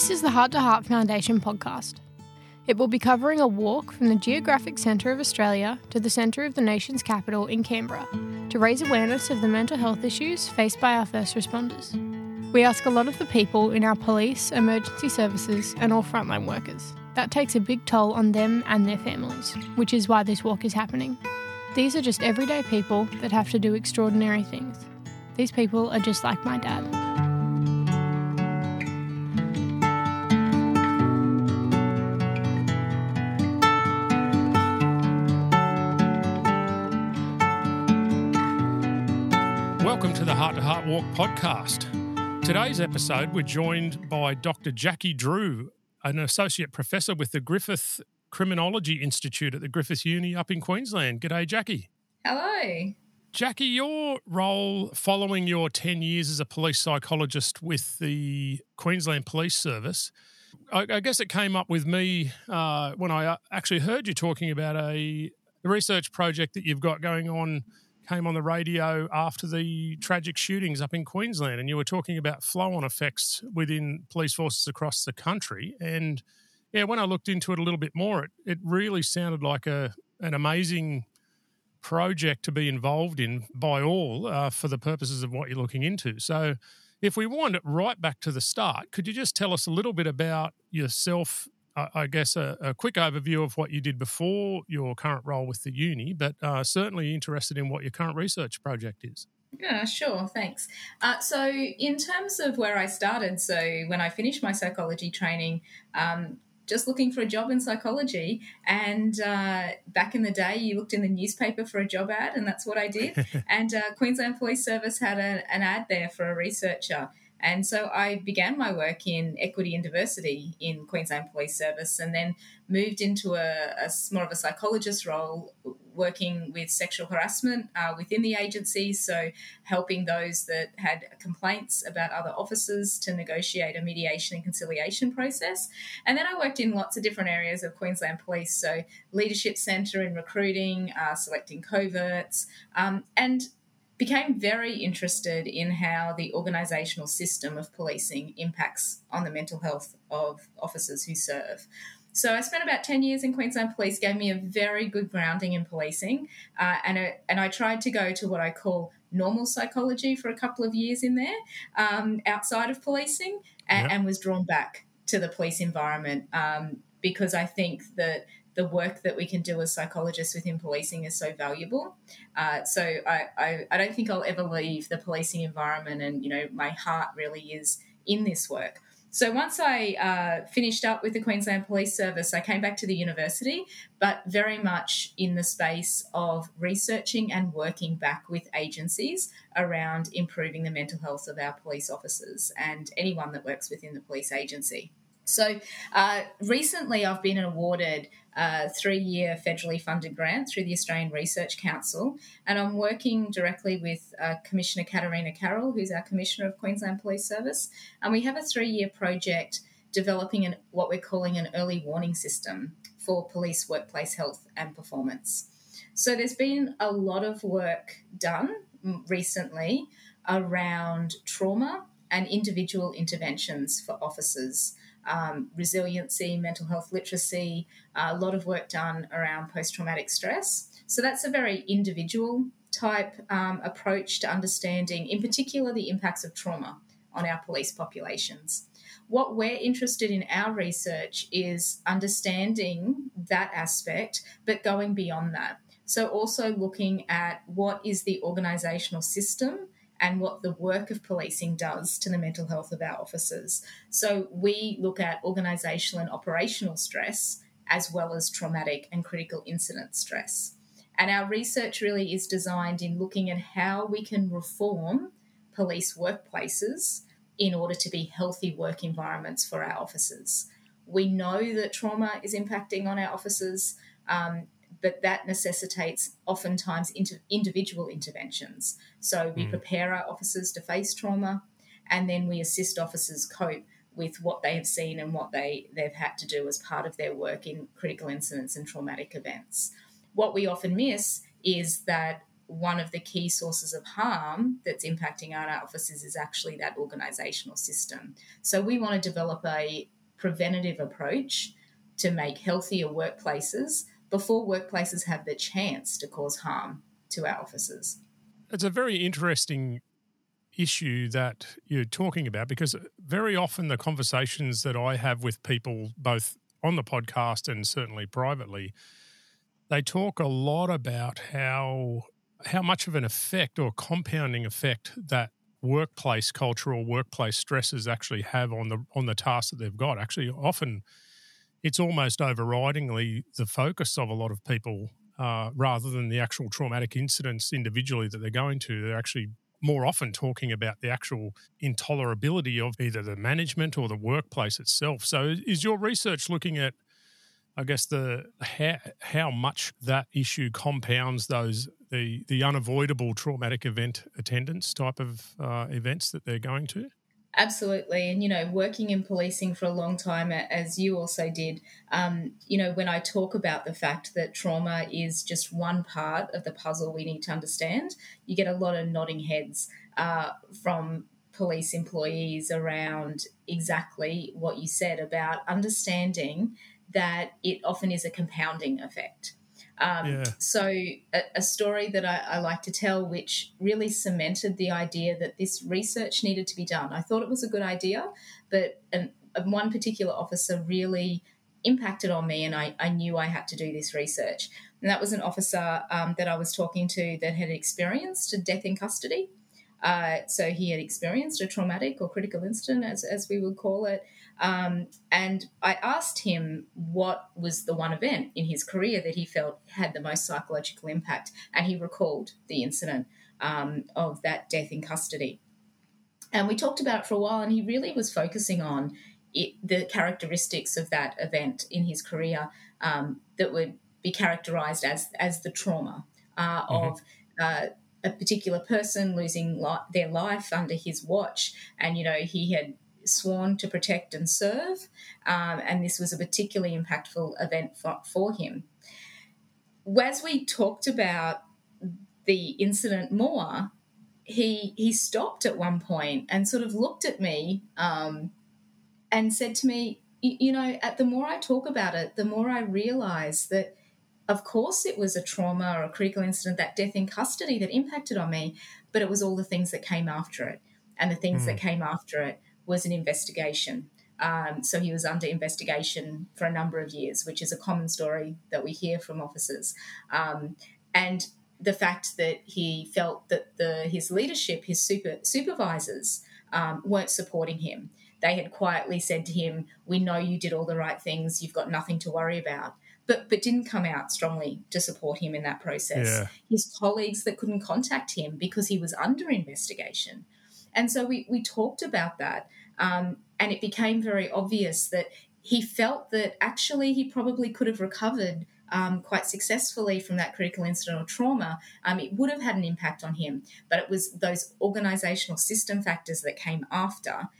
This is the Heart to Heart Foundation podcast. It will be covering a walk from the geographic centre of Australia to the centre of the nation's capital in Canberra to raise awareness of the mental health issues faced by our first responders. We ask a lot of the people in our police, emergency services and all frontline workers. That takes a big toll on them and their families, which is why this walk is happening. These are just everyday people that have to do extraordinary things. These people are just like my dad. Welcome to the Heart to Heart Walk podcast. Today's episode, we're joined by Dr. Jackie Drew, an associate professor with the Griffith Criminology Institute at the Griffith Uni up in Queensland. G'day, Jackie. Hello. Jackie, your role following your 10 years as a police psychologist with the Queensland Police Service, I guess it came up with me when I actually heard you talking about a research project that you've got going on, came on the radio after the tragic shootings up in Queensland, and you were talking about flow-on effects within police forces across the country. And yeah, when I looked into it a little bit more, it really sounded like an amazing project to be involved in by all for the purposes of what you're looking into. So if we wind it right back to the start, could you just tell us a little bit about yourself? I guess a quick overview of what you did before your current role with the uni, but certainly interested in what your current research project is. Yeah, sure, thanks. So in terms of where I started, so when I finished my psychology training, just looking for a job in psychology, and back in the day you looked in the newspaper for a job ad, and that's what I did. And Queensland Police Service had an ad there for a researcher. And so I began my work in equity and diversity in Queensland Police Service, and then moved into a more of a psychologist role working with sexual harassment within the agency, so helping those that had complaints about other officers to negotiate a mediation and conciliation process. And then I worked in lots of different areas of Queensland Police, so leadership centre in recruiting, selecting coverts, and became very interested in how the organisational system of policing impacts on the mental health of officers who serve. So I spent about 10 years in Queensland Police, gave me a very good grounding in policing, and I tried to go to what I call normal psychology for a couple of years in there, outside of policing, and was drawn back to the police environment because I think that the work that we can do as psychologists within policing is so valuable. So I don't think I'll ever leave the policing environment, and, my heart really is in this work. So once I finished up with the Queensland Police Service, I came back to the university, but very much in the space of researching and working back with agencies around improving the mental health of our police officers and anyone that works within the police agency. So recently I've been awarded a 3-year federally funded grant through the Australian Research Council, and I'm working directly with Commissioner Katarina Carroll, who's our Commissioner of Queensland Police Service, and we have a 3-year project developing what we're calling an early warning system for police workplace health and performance. So there's been a lot of work done recently around trauma and individual interventions for officers. Resiliency, mental health literacy, a lot of work done around post-traumatic stress. So that's a very individual type approach to understanding, in particular, the impacts of trauma on our police populations. What we're interested in our research is understanding that aspect, but going beyond that. So also looking at what is the organisational system and what the work of policing does to the mental health of our officers. So we look at organisational and operational stress as well as traumatic and critical incident stress. And our research really is designed in looking at how we can reform police workplaces in order to be healthy work environments for our officers. We know that trauma is impacting on our officers, but that necessitates oftentimes individual interventions. So we prepare our officers to face trauma, and then we assist officers cope with what they have seen and what they've had to do as part of their work in critical incidents and traumatic events. What we often miss is that one of the key sources of harm that's impacting our officers is actually that organisational system. So we want to develop a preventative approach to make healthier workplaces before workplaces have the chance to cause harm to our officers. It's a very interesting issue that you're talking about, because very often the conversations that I have with people, both on the podcast and certainly privately, they talk a lot about how much of an effect or compounding effect that workplace culture or workplace stresses actually have on the tasks that they've got. Actually, often it's almost overridingly the focus of a lot of people rather than the actual traumatic incidents individually that they're going to. They're actually more often talking about the actual intolerability of either the management or the workplace itself. So is your research looking at, I guess, how much that issue compounds the unavoidable traumatic event attendance type of events that they're going to? Absolutely. And, working in policing for a long time, as you also did, when I talk about the fact that trauma is just one part of the puzzle we need to understand, you get a lot of nodding heads from police employees around exactly what you said about understanding that it often is a compounding effect. So a story that I like to tell, which really cemented the idea that this research needed to be done. I thought it was a good idea, but one particular officer really impacted on me, and I knew I had to do this research. And that was an officer that I was talking to that had experienced a death in custody. So he had experienced a traumatic or critical incident, as we would call it. And I asked him what was the one event in his career that he felt had the most psychological impact, and he recalled the incident of that death in custody. And we talked about it for a while, and he really was focusing on the characteristics of that event in his career that would be characterised as the trauma of a particular person losing their life under his watch. And, he had sworn to protect and serve, and this was a particularly impactful event for him. As we talked about the incident more, he stopped at one point and sort of looked at me and said to me, the more I talk about it, the more I realise that, of course, it was a trauma or a critical incident, that death in custody that impacted on me, but it was all the things that came after it. And the things that came after it was an investigation. So he was under investigation for a number of years, which is a common story that we hear from officers. And the fact that he felt that his leadership, his supervisors, weren't supporting him. They had quietly said to him, "We know you did all the right things, you've got nothing to worry about." But didn't come out strongly to support him in that process. Yeah. His colleagues that couldn't contact him because he was under investigation. And so we talked about that, and it became very obvious that he felt that actually he probably could have recovered quite successfully from that critical incident or trauma. It would have had an impact on him, but it was those organisational system factors that came after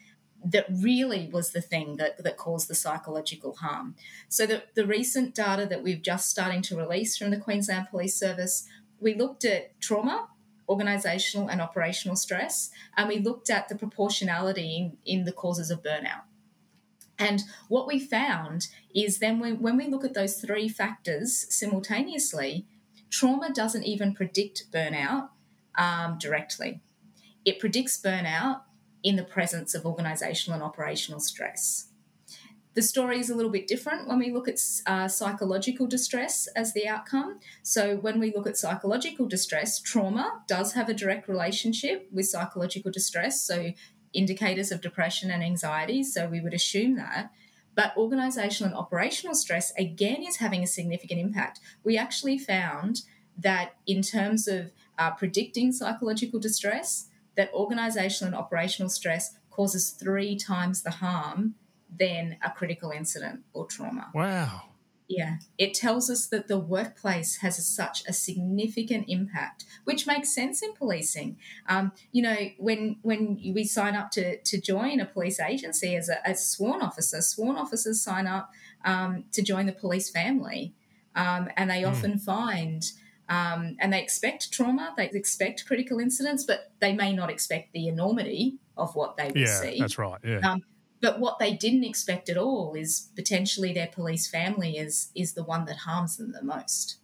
that really was the thing that caused the psychological harm. So the recent data that we've just starting to release from the Queensland Police Service, we looked at trauma, organisational and operational stress, and we looked at the proportionality in the causes of burnout. And what we found is then when we look at those three factors simultaneously, trauma doesn't even predict burnout directly. It predicts burnout in the presence of organisational and operational stress. The story is a little bit different when we look at psychological distress as the outcome. So when we look at psychological distress, trauma does have a direct relationship with psychological distress, so indicators of depression and anxiety, so we would assume that. But organisational and operational stress, again, is having a significant impact. We actually found that in terms of predicting psychological distress, that organisational and operational stress causes 3 times the harm than a critical incident or trauma. Wow. Yeah. It tells us that the workplace has such a significant impact, which makes sense in policing. When we sign up to join a police agency as sworn officers sign up to join the police family, and they often find And they expect trauma, they expect critical incidents, but they may not expect the enormity of what they will see. Yeah, that's right, yeah. But what they didn't expect at all is potentially their police family is the one that harms them the most.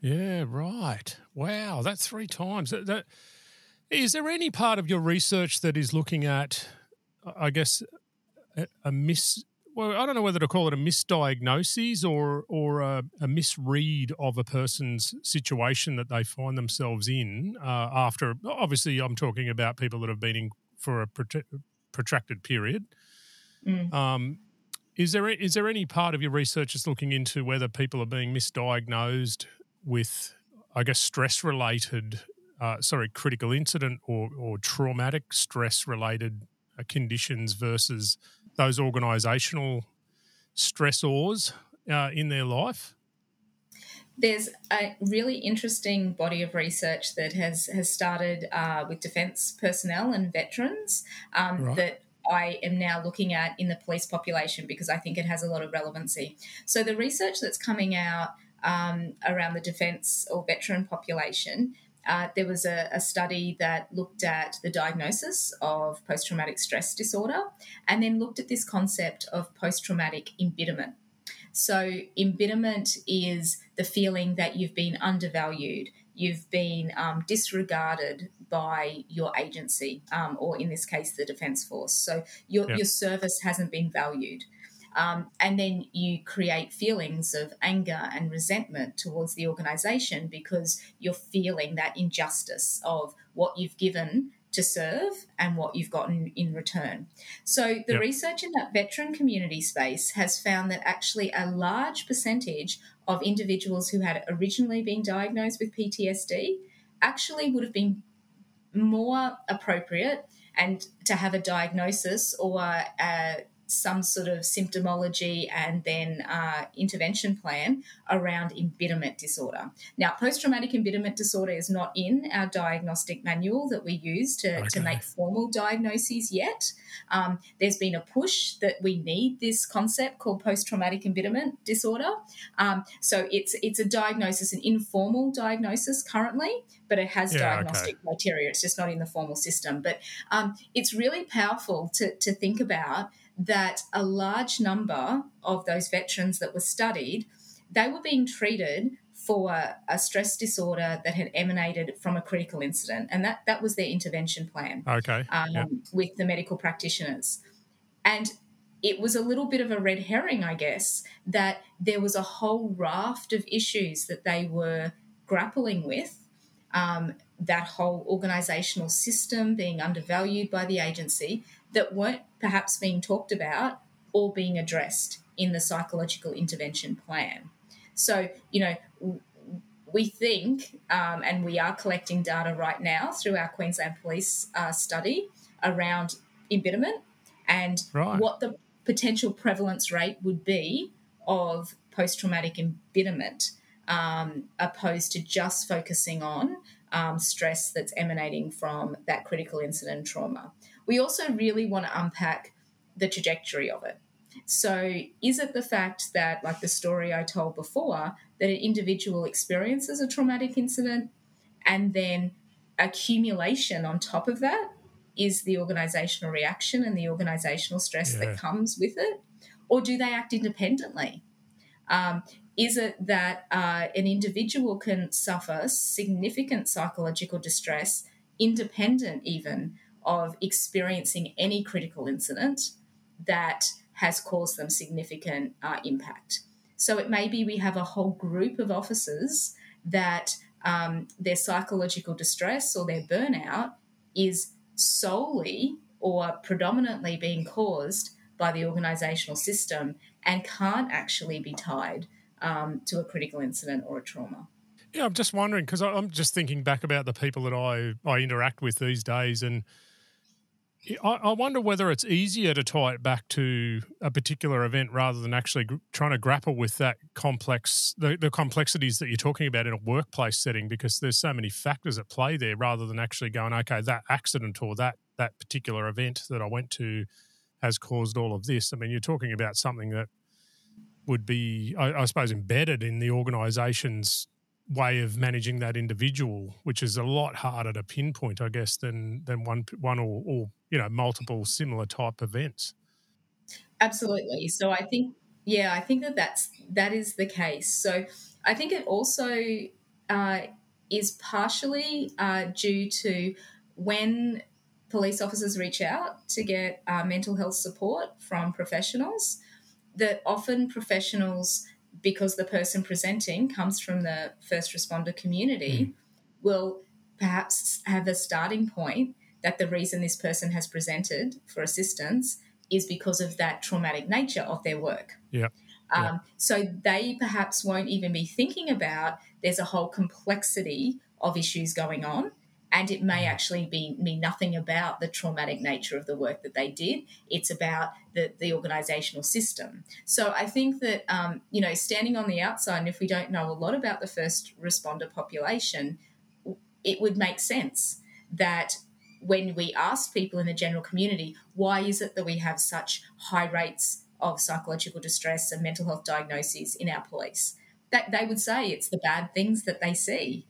Yeah, right. Wow, that's three times. Is there any part of your research that is looking at, I guess, well, I don't know whether to call it a misdiagnosis or a misread of a person's situation that they find themselves in after, obviously I'm talking about people that have been in for a protracted period. Mm. Is there any part of your research that's looking into whether people are being misdiagnosed with, I guess, stress-related, critical incident or traumatic stress-related conditions versus those organisational stressors in their life? There's a really interesting body of research that has started with defence personnel and veterans that I am now looking at in the police population because I think it has a lot of relevancy. So the research that's coming out around the defence or veteran population, there was a study that looked at the diagnosis of post-traumatic stress disorder and then looked at this concept of post-traumatic embitterment. So embitterment is the feeling that you've been undervalued, you've been disregarded by your agency or, in this case, the Defence Force. So your service hasn't been valued. And then you create feelings of anger and resentment towards the organisation because you're feeling that injustice of what you've given to serve and what you've gotten in return. So the research in that veteran community space has found that actually a large percentage of individuals who had originally been diagnosed with PTSD actually would have been more appropriate and to have a diagnosis or some sort of symptomology and then intervention plan around embitterment disorder. Now, post-traumatic embitterment disorder is not in our diagnostic manual that we use to make formal diagnoses yet. There's been a push that we need this concept called post-traumatic embitterment disorder. So it's a diagnosis, an informal diagnosis currently, but it has diagnostic criteria. It's just not in the formal system. But it's really powerful to think about that a large number of those veterans that were studied, they were being treated for a stress disorder that had emanated from a critical incident, and that was their intervention plan with the medical practitioners. And it was a little bit of a red herring, I guess, that there was a whole raft of issues that they were grappling with, that whole organisational system being undervalued by the agency, that weren't perhaps being talked about or being addressed in the psychological intervention plan. So, we think, and we are collecting data right now through our Queensland Police study around embitterment and what the potential prevalence rate would be of post-traumatic embitterment, opposed to just focusing on stress that's emanating from that critical incident trauma. We also really want to unpack the trajectory of it. So is it the fact that, like the story I told before, that an individual experiences a traumatic incident and then accumulation on top of that is the organisational reaction and the organisational stress that comes with it? Or do they act independently? Is it that an individual can suffer significant psychological distress, independent even of experiencing any critical incident that has caused them significant impact? So it may be we have a whole group of officers that their psychological distress or their burnout is solely or predominantly being caused by the organisational system and can't actually be tied to a critical incident or a trauma. Yeah, I'm just wondering, because I'm just thinking back about the people that I interact with these days, and I wonder whether it's easier to tie it back to a particular event rather than actually trying to grapple with that the complexities that you're talking about in a workplace setting, because there's so many factors at play there rather than actually going, okay, that accident or that particular event that I went to has caused all of this. I mean, you're talking about something that would be, I suppose, embedded in the organisation's way of managing that individual, which is a lot harder to pinpoint, I guess, than one or you know, multiple similar type events. Absolutely. So I think, yeah, I think that is the case. So I think it also is partially due to when police officers reach out to get mental health support from professionals, that often professionals, because the person presenting comes from the first responder community, will perhaps have a starting point that the reason this person has presented for assistance is because of that traumatic nature of their work. Yeah. So they perhaps won't even be thinking about there's a whole complexity of issues going on, and it may actually mean nothing about the traumatic nature of the work that they did. It's about the organisational system. So I think that, you know, standing on the outside, and if we don't know a lot about the first responder population, it would make sense that when we ask people in the general community, why is it that we have such high rates of psychological distress and mental health diagnoses in our police, that they would say it's the bad things that they see.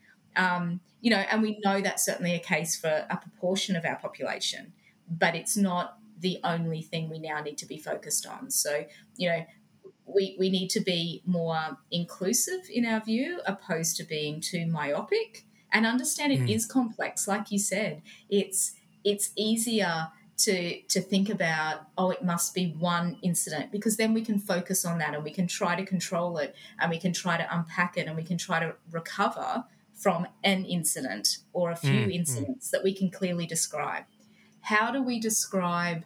You know, and we know that's certainly a case for a proportion of our population, but it's not the only thing we now need to be focused on. So, you know, we need to be more inclusive in our view, opposed to being too myopic, and understand it is complex. Like you said, it's easier to think about, oh, it must be one incident, because then we can focus on that and we can try to control it and we can try to unpack it and we can try to recover from an incident or a few incidents that we can clearly describe. How do we describe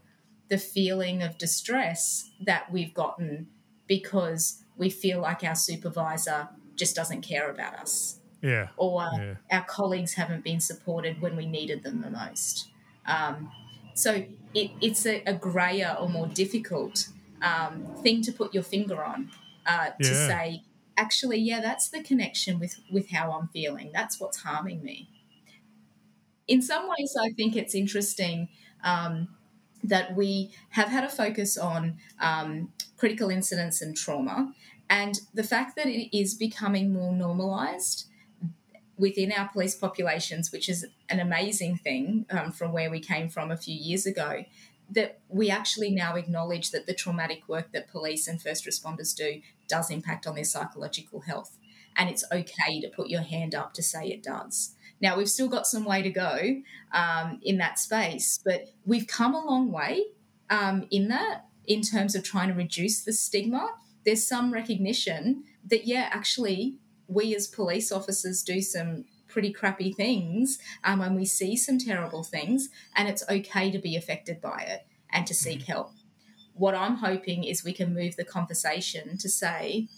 the feeling of distress that we've gotten because we feel like our supervisor just doesn't care about us? Yeah. Or our colleagues haven't been supported when we needed them the most. So it's a grayer or more difficult thing to put your finger on to say, actually, yeah, that's the connection with how I'm feeling. That's what's harming me. In some ways, I think it's interesting that we have had a focus on critical incidents and trauma, and the fact that it is becoming more normalised within our police populations, which is an amazing thing from where we came from a few years ago, that we actually now acknowledge that the traumatic work that police and first responders do does impact on their psychological health, and it's okay to put your hand up to say it does. Now, we've still got some way to go in that space, but we've come a long way in terms of trying to reduce the stigma. There's some recognition that, yeah, actually we as police officers do some pretty crappy things and we see some terrible things, and it's okay to be affected by it and to seek help. What I'm hoping is we can move the conversation to say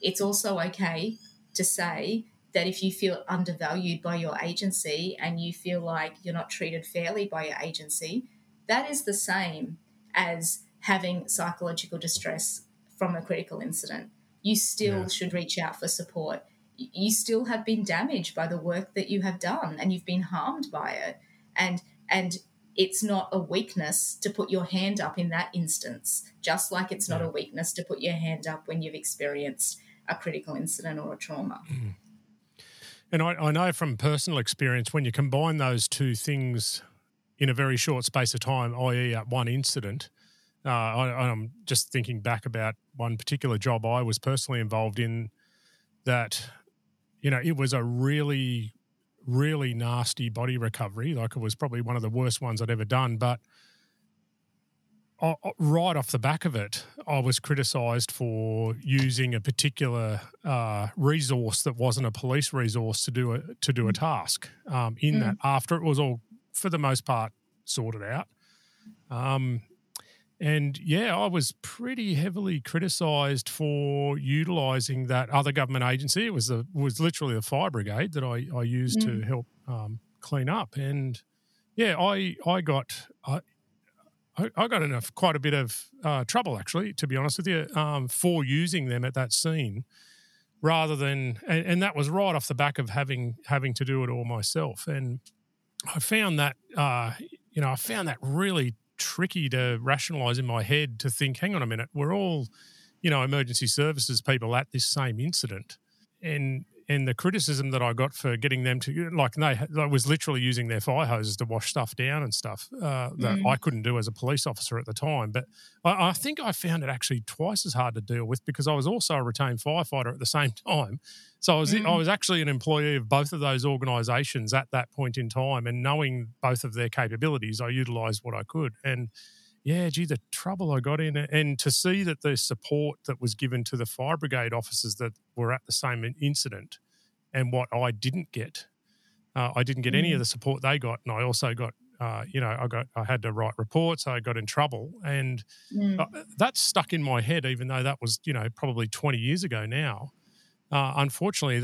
it's also okay to say that if you feel undervalued by your agency and you feel like you're not treated fairly by your agency, that is the same as having psychological distress from a critical incident. You still should reach out for support. You still have been damaged by the work that you have done, and you've been harmed by it. And it's not a weakness to put your hand up in that instance, just like it's not a weakness to put your hand up when you've experienced a critical incident or a trauma. And I know from personal experience, when you combine those two things in a very short space of time, i.e. at one incident, I'm just thinking back about one particular job I was personally involved in that, you know, it was a really, really nasty body recovery. Like, it was probably one of the worst ones I'd ever done. But right off the back of it, I was criticised for using a particular resource that wasn't a police resource to do a task in that, after it was all, for the most part, sorted out. And, yeah, I was pretty heavily criticised for utilising that other government agency. It was literally the fire brigade that I used to help clean up. And, yeah, I got enough, quite a bit of trouble, actually, to be honest with you, for using them at that scene, rather than – and that was right off the back of having to do it all myself. And I found that, really – tricky to rationalise in my head, to think, hang on a minute, we're all, you know, emergency services people at this same incident, and and the criticism that I got for getting them to, like, I was literally using their fire hoses to wash stuff down and stuff that I couldn't do as a police officer at the time. But I think I found it actually twice as hard to deal with because I was also a retained firefighter at the same time. So I was actually an employee of both of those organisations at that point in time, and knowing both of their capabilities, I utilised what I could. And yeah, gee, the trouble I got in, and to see that the support that was given to the fire brigade officers that were at the same incident, and what I didn't get any of the support they got, and I also got, I had to write reports, I got in trouble, and that's stuck in my head, even though that was, probably 20 years ago now. Unfortunately,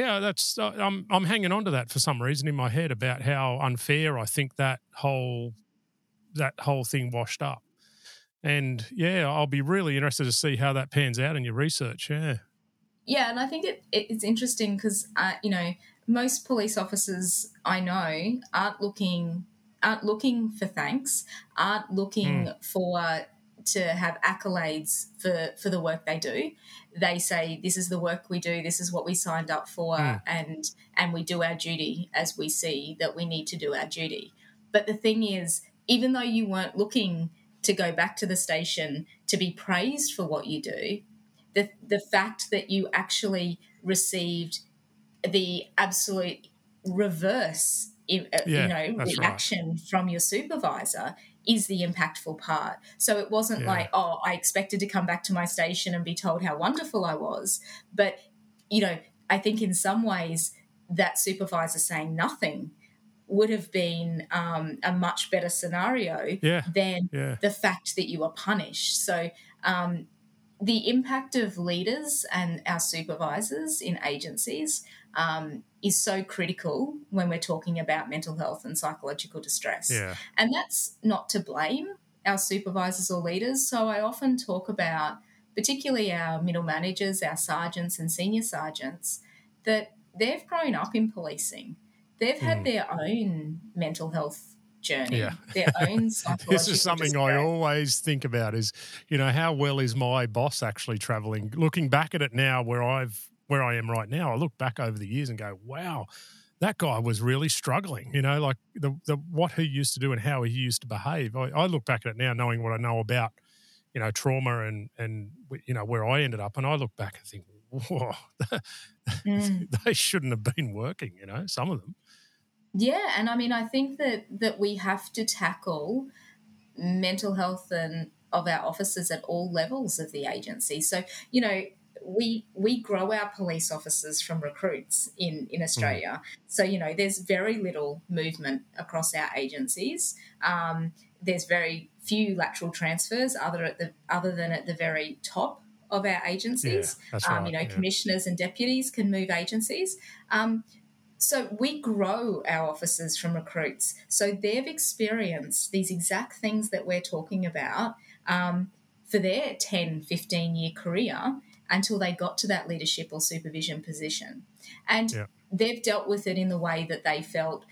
I'm hanging on to that for some reason in my head about how unfair I think that whole thing washed up. And yeah, I'll be really interested to see how that pans out in your research. Yeah, and I think it's interesting because most police officers I know aren't looking for thanks, aren't looking to have accolades for the work they do. They say, this is the work we do, this is what we signed up for, and we do our duty as we see that we need to do our duty. But the thing is, even though you weren't looking to go back to the station to be praised for what you do, the fact that you actually received the absolute reverse reaction from your supervisor is the impactful part. So it wasn't like, oh, I expected to come back to my station and be told how wonderful I was. But, I think in some ways that supervisor saying nothing would have been a much better scenario than the fact that you were punished. So the impact of leaders and our supervisors in agencies is so critical when we're talking about mental health and psychological distress. Yeah. And that's not to blame our supervisors or leaders. So I often talk about, particularly our middle managers, our sergeants and senior sergeants, that they've grown up in policing. They've had their own mental health journey, their own psychological This is something distress. I always think about is, how well is my boss actually travelling? Looking back at it now where I am right now, I look back over the years and go, wow, that guy was really struggling, like the what he used to do and how he used to behave. I look back at it now knowing what I know about, trauma and where I ended up, and I look back and think, whoa, they shouldn't have been working, some of them. Yeah, and I mean, I think that we have to tackle mental health and of our officers at all levels of the agency. So, we grow our police officers from recruits in Australia. So, there's very little movement across our agencies. There's very few lateral transfers other than at the very top of our agencies. Commissioners and deputies can move agencies. So we grow our officers from recruits. So they've experienced these exact things that we're talking about for their 10, 15-year career until they got to that leadership or supervision position. And they've dealt with it in the way that they felt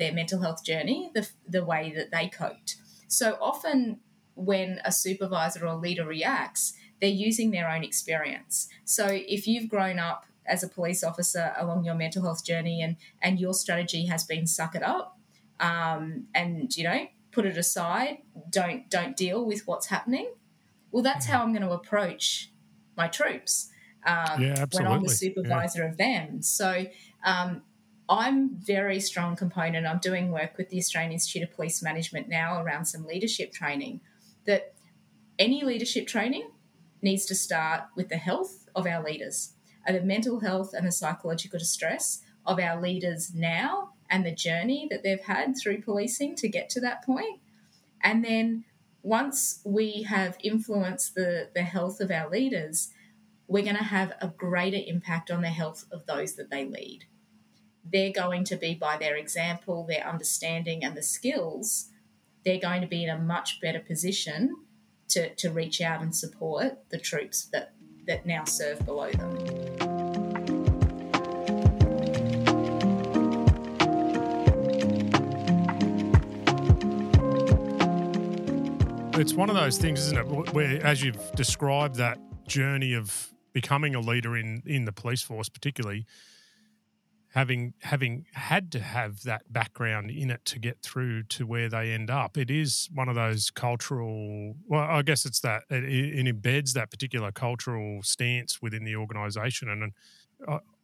their mental health journey, the way that they coped. So often when a supervisor or leader reacts, they're using their own experience. So if you've grown up as a police officer along your mental health journey and your strategy has been suck it up and, put it aside, don't deal with what's happening, well, that's how I'm going to approach my troops when I'm the supervisor of them. So I'm very strong component. I'm doing work with the Australian Institute of Police Management now around some leadership training, that any leadership training needs to start with the health of our leaders, and the mental health and the psychological distress of our leaders now and the journey that they've had through policing to get to that point. And then once we have influenced the health of our leaders, we're going to have a greater impact on the health of those that they lead. They're going to be, by their example, their understanding and the skills, they're going to be in a much better position to reach out and support the troops that now serve below them. It's one of those things, isn't it, where as you've described that journey of becoming a leader in the police force, particularly having had to have that background in it to get through to where they end up. It is one of those cultural, well, I guess it's that, it embeds that particular cultural stance within the organisation, and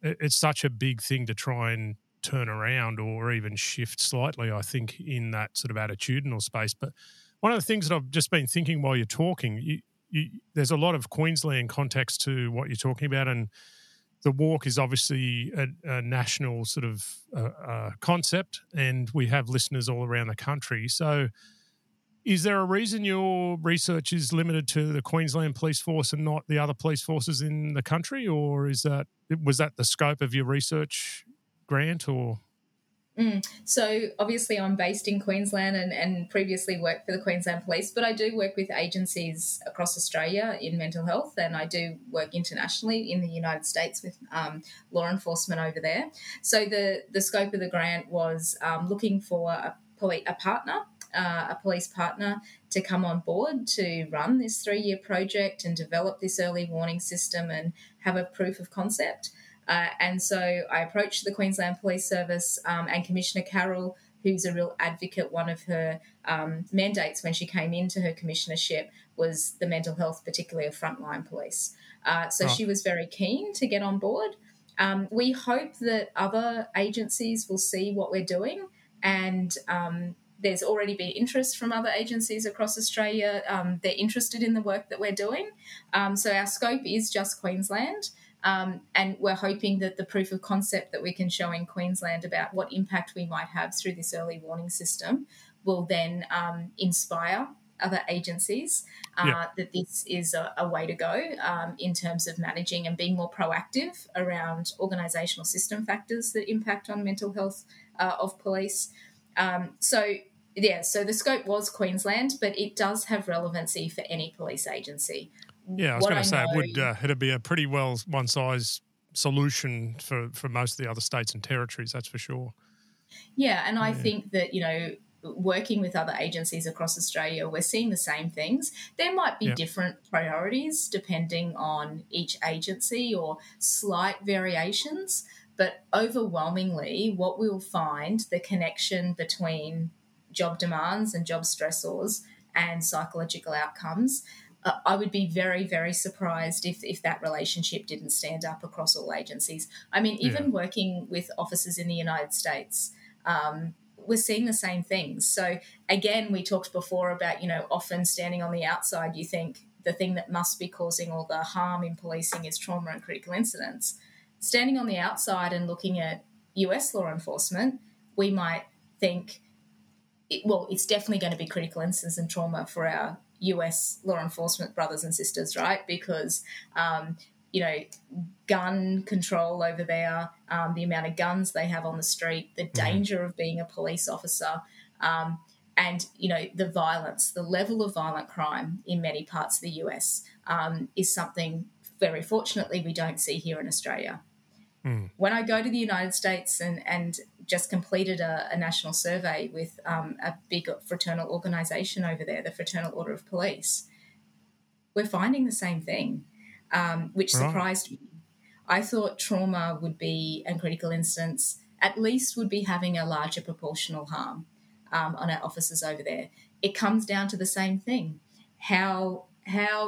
it's such a big thing to try and turn around or even shift slightly, I think, in that sort of attitudinal space. But one of the things that I've just been thinking while you're talking, there's a lot of Queensland context to what you're talking about, and the walk is obviously a national sort of concept, and we have listeners all around the country. So is there a reason your research is limited to the Queensland police force and not the other police forces in the country, or was that the scope of your research grant or...? So obviously I'm based in Queensland and previously worked for the Queensland Police, but I do work with agencies across Australia in mental health, and I do work internationally in the United States with law enforcement over there. So the scope of the grant was looking for a police partner to come on board to run this 3-year project and develop this early warning system and have a proof of concept. And so I approached the Queensland Police Service and Commissioner Carroll, who's a real advocate. One of her mandates when she came into her commissionership was the mental health, particularly of frontline police. She was very keen to get on board. We hope that other agencies will see what we're doing, and there's already been interest from other agencies across Australia. They're interested in the work that we're doing. So our scope is just Queensland. And we're hoping that the proof of concept that we can show in Queensland about what impact we might have through this early warning system will then inspire other agencies that this is a way to go in terms of managing and being more proactive around organisational system factors that impact on mental health of police. So the scope was Queensland, but it does have relevancy for any police agency. Yeah, I was going to say it'd be a pretty well one-size solution for most of the other states and territories, that's for sure. Yeah, and I think that, working with other agencies across Australia, we're seeing the same things. There might be different priorities depending on each agency or slight variations, but overwhelmingly what we'll find, the connection between job demands and job stressors and psychological outcomes, I would be very, very surprised if that relationship didn't stand up across all agencies. I mean, even working with officers in the United States, we're seeing the same things. So, again, we talked before about, often standing on the outside, you think the thing that must be causing all the harm in policing is trauma and critical incidents. Standing on the outside and looking at US law enforcement, we might think, it's definitely going to be critical incidents and trauma for our US law enforcement brothers and sisters, right? Because, gun control over there, the amount of guns they have on the street, the danger of being a police officer, and, the violence, the level of violent crime in many parts of the US is something, very fortunately, we don't see here in Australia. Mm. When I go to the United States and just completed a national survey with a big fraternal organisation over there, the Fraternal Order of Police, we're finding the same thing, which surprised me. I thought trauma would be, and critical incidents at least would be, having a larger proportional harm on our officers over there. It comes down to the same thing. How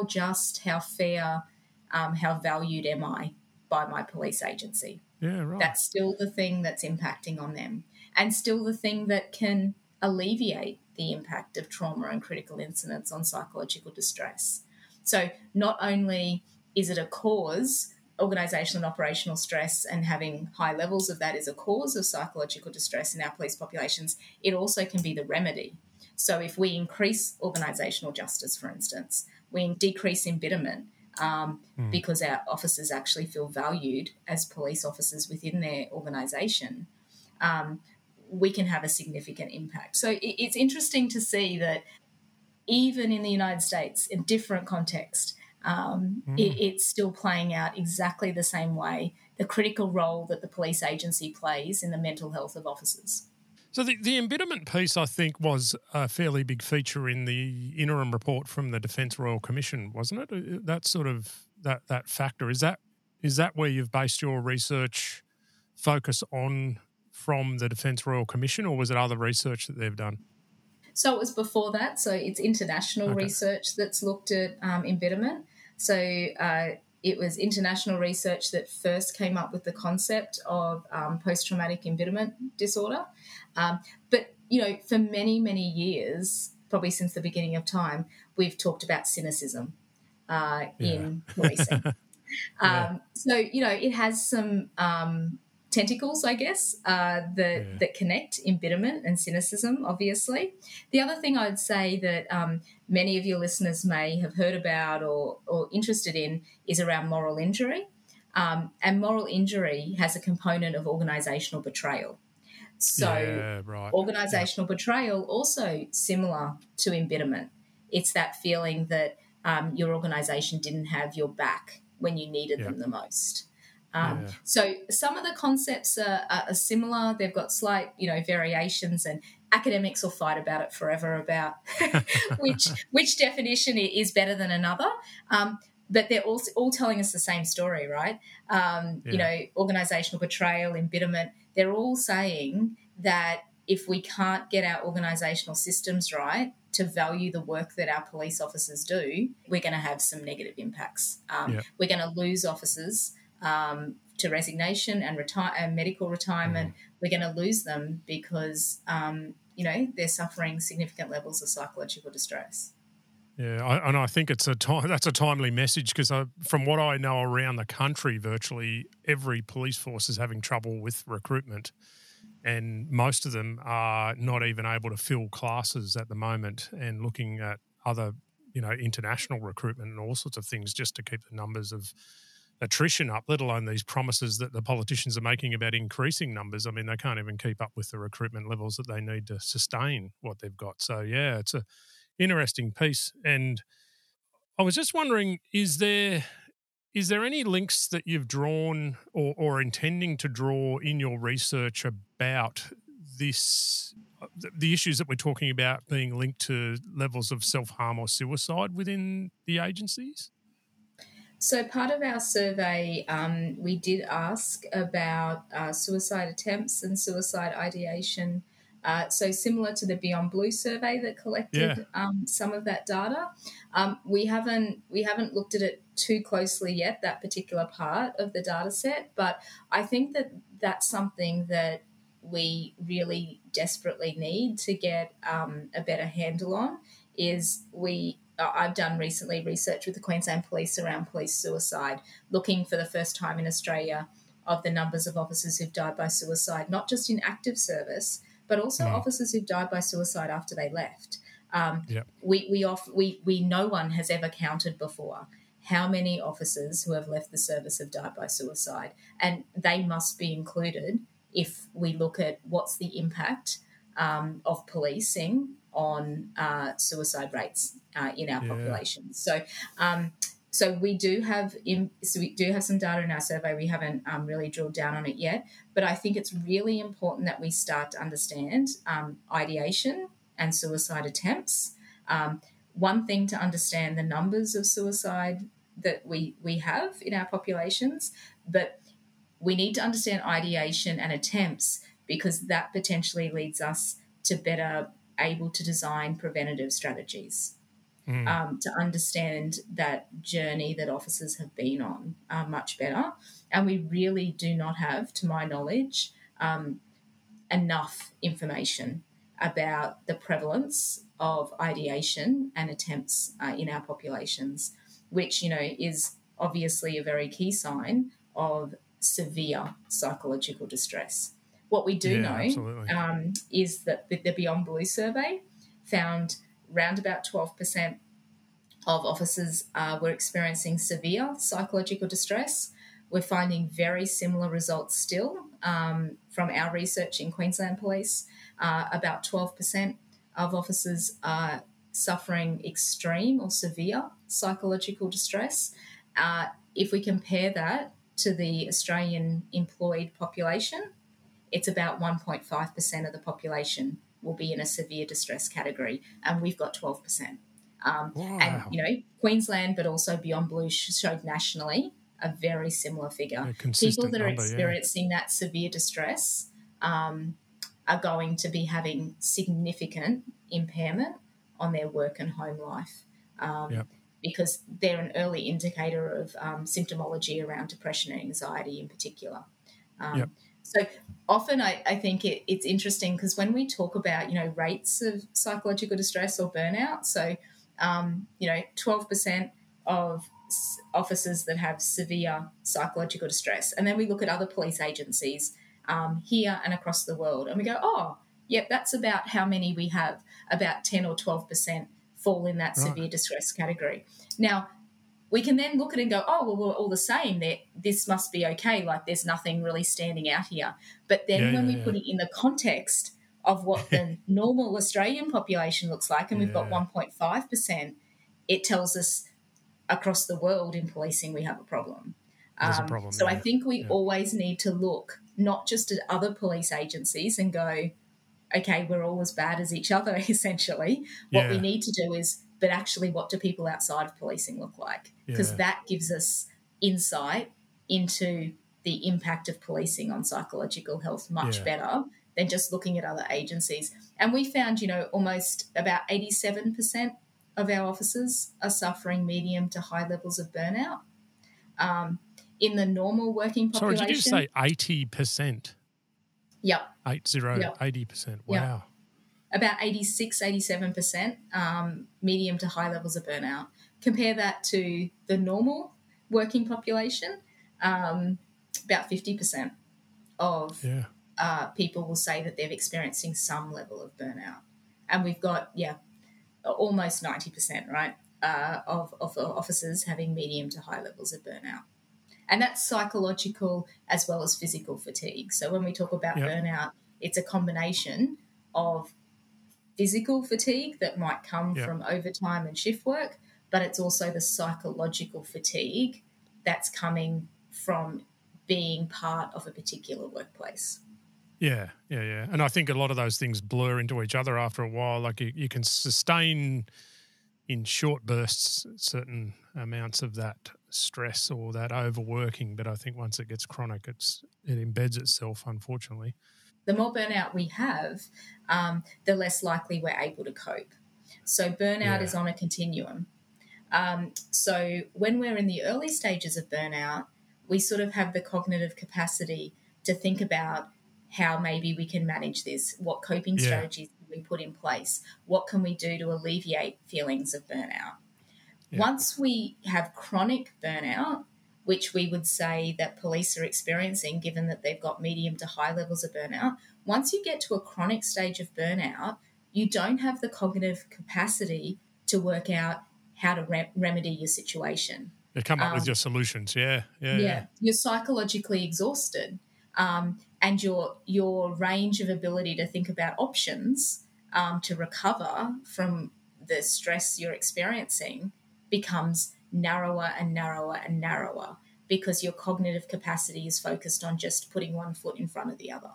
just, how fair, how valued am I by my police agency? Yeah, right. That's still the thing that's impacting on them, and still the thing that can alleviate the impact of trauma and critical incidents on psychological distress. So not only is it a cause, organisational and operational stress and having high levels of that is a cause of psychological distress in our police populations, it also can be the remedy. So if we increase organisational justice, for instance, we decrease embitterment, because our officers actually feel valued as police officers within their organisation, we can have a significant impact. So it's interesting to see that even in the United States, in different context, it's still playing out exactly the same way, the critical role that the police agency plays in the mental health of officers. So the embitterment piece, I think, was a fairly big feature in the interim report from the Defence Royal Commission, wasn't it? That sort of that factor. Is that where you've based your research focus on from the Defence Royal Commission, or was it other research that they've done? So it was before that. So it's international research that's looked at embitterment. So it was international research that first came up with the concept of post-traumatic embitterment disorder. But, you know, for many, many years, probably since the beginning of time, we've talked about cynicism in policing. So, you know, it has some tentacles, I guess, that connect embitterment and cynicism, obviously. The other thing I'd say that many of your listeners may have heard about or interested in is around moral injury. And moral injury has a component of organisational betrayal. So organisational betrayal also similar to embitterment. It's that feeling that your organisation didn't have your back when you needed them the most. So some of the concepts are similar. They've got slight, you know, variations, and academics will fight about it forever about which definition is better than another. But they're all telling us the same story, right? You know, organisational betrayal, embitterment, they're all saying that if we can't get our organisational systems right to value the work that our police officers do, we're going to have some negative impacts. We're going to lose officers to resignation and medical retirement. We're going to lose them because, you know, they're suffering significant levels of psychological distress. Yeah, and I think that's a timely message because from what I know around the country, virtually every police force is having trouble with recruitment, and most of them are not even able to fill classes at the moment and looking at other, you know, international recruitment and all sorts of things just to keep the numbers of attrition up, let alone these promises that the politicians are making about increasing numbers. I mean, they can't even keep up with the recruitment levels that they need to sustain what they've got. So, yeah, it's a interesting piece. And I was just wondering, is there any links that you've drawn or intending to draw in your research about this, the issues that we're talking about being linked to levels of self-harm or suicide within the agencies? So part of our survey, we did ask about suicide attempts and suicide ideation. So similar to the Beyond Blue survey that collected some of that data, we haven't looked at it too closely yet, that particular part of the data set, but I think that that's something that we really desperately need to get a better handle on. I've done recently research with the Queensland Police around police suicide, looking for the first time in Australia of the numbers of officers who've died by suicide, not just in active service, but also officers who've died by suicide after they left. No one has ever counted before how many officers who have left the service have died by suicide, and they must be included if we look at what's the impact of policing on suicide rates in our population. So, we do have some data in our survey. We haven't really drilled down on it yet, but I think it's really important that we start to understand ideation and suicide attempts. One thing to understand the numbers of suicide that we have in our populations, but we need to understand ideation and attempts because that potentially leads us to better able to design preventative strategies. To understand that journey that officers have been on much better. And we really do not have, to my knowledge, enough information about the prevalence of ideation and attempts in our populations, which, you know, is obviously a very key sign of severe psychological distress. What we do know is that the Beyond Blue survey found round about 12% of officers were experiencing severe psychological distress. We're finding very similar results still from our research in Queensland Police. About 12% of officers are suffering extreme or severe psychological distress. If we compare that to the Australian employed population, it's about 1.5% of the population will be in a severe distress category, and we've got 12%. Wow. And, you know, Queensland but also Beyond Blue showed nationally a very similar figure. People that are experiencing that severe distress are going to be having significant impairment on their work and home life because they're an early indicator of symptomology around depression and anxiety in particular. So often I think it's interesting because when we talk about, you know, rates of psychological distress or burnout, so, you know, 12% of officers that have severe psychological distress. And then we look at other police agencies here and across the world and we go, oh, yep, that's about how many we have, about 10 or 12% fall in that severe distress category. Now, we can then look at it and go, oh, well, we're all the same. This must be okay, like there's nothing really standing out here. But then when we put it in the context of what the normal Australian population looks like, and we've got 1.5%, it tells us across the world in policing we have a problem. So I think we always need to look not just at other police agencies and go, okay, we're all as bad as each other, essentially. What we need to do is, but actually what do people outside of policing look like? Because that gives us insight into the impact of policing on psychological health much better than just looking at other agencies. And we found, you know, almost about 87% of our officers are suffering medium to high levels of burnout. In the normal working population... Sorry, did you say 80%? Yep. 80%. Wow. Yep. About 86, 87% medium to high levels of burnout. Compare that to the normal working population, about 50% of people will say that they're experiencing some level of burnout. And we've got, almost 90%, right, of officers having medium to high levels of burnout. And that's psychological as well as physical fatigue. So when we talk about burnout, it's a combination of physical fatigue that might come from overtime and shift work, but it's also the psychological fatigue that's coming from being part of a particular workplace. Yeah. And I think a lot of those things blur into each other after a while. Like you can sustain in short bursts certain amounts of that stress or that overworking, but I think once it gets chronic, it embeds itself, unfortunately. The more burnout we have, the less likely we're able to cope. So burnout is on a continuum. So when we're in the early stages of burnout, we sort of have the cognitive capacity to think about how maybe we can manage this, what coping strategies can we put in place, what can we do to alleviate feelings of burnout. Once we have chronic burnout, which we would say that police are experiencing given that they've got medium to high levels of burnout, once you get to a chronic stage of burnout, you don't have the cognitive capacity to work out how to remedy your situation. You come up with your solutions, You're psychologically exhausted and your range of ability to think about options to recover from the stress you're experiencing becomes narrower and narrower and narrower because your cognitive capacity is focused on just putting one foot in front of the other.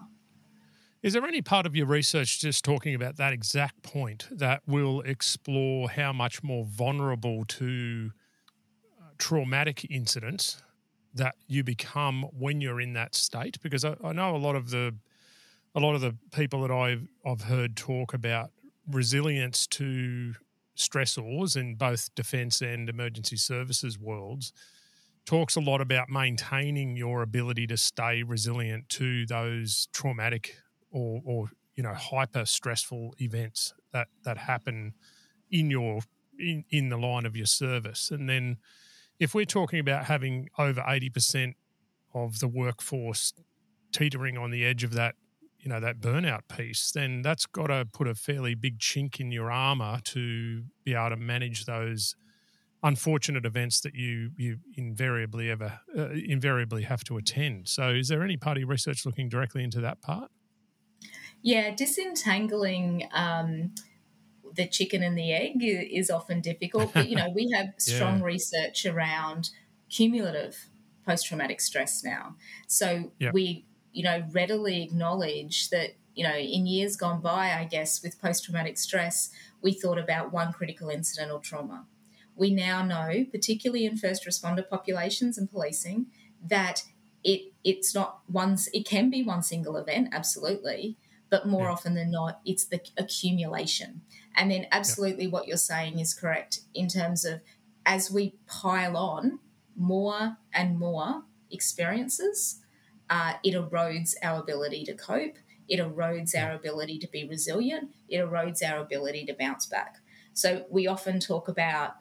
Is there any part of your research just talking about that exact point that will explore how much more vulnerable to traumatic incidents that you become when you're in that state? Because I know a lot of the people that I've heard talk about resilience to stressors in both defence and emergency services worlds talks a lot about maintaining your ability to stay resilient to those traumatic or you know, hyper stressful events that happen in the line of your service. And then if we're talking about having over 80% of the workforce teetering on the edge of that, you know, that burnout piece, then that's got to put a fairly big chink in your armour to be able to manage those unfortunate events that you invariably have to attend. So is there any part of your research looking directly into that part? Yeah, disentangling the chicken and the egg is often difficult. But, you know, we have strong research around cumulative post-traumatic stress now. So we readily acknowledge that you know, in years gone by, I guess, with post-traumatic stress, we thought about one critical incident or trauma. We now know, particularly in first responder populations and policing, that it can be one single event, absolutely, but more often than not, it's the accumulation. And then absolutely what you're saying is correct in terms of as we pile on more and more experiences, it erodes our ability to cope. It erodes our ability to be resilient. It erodes our ability to bounce back. So we often talk about,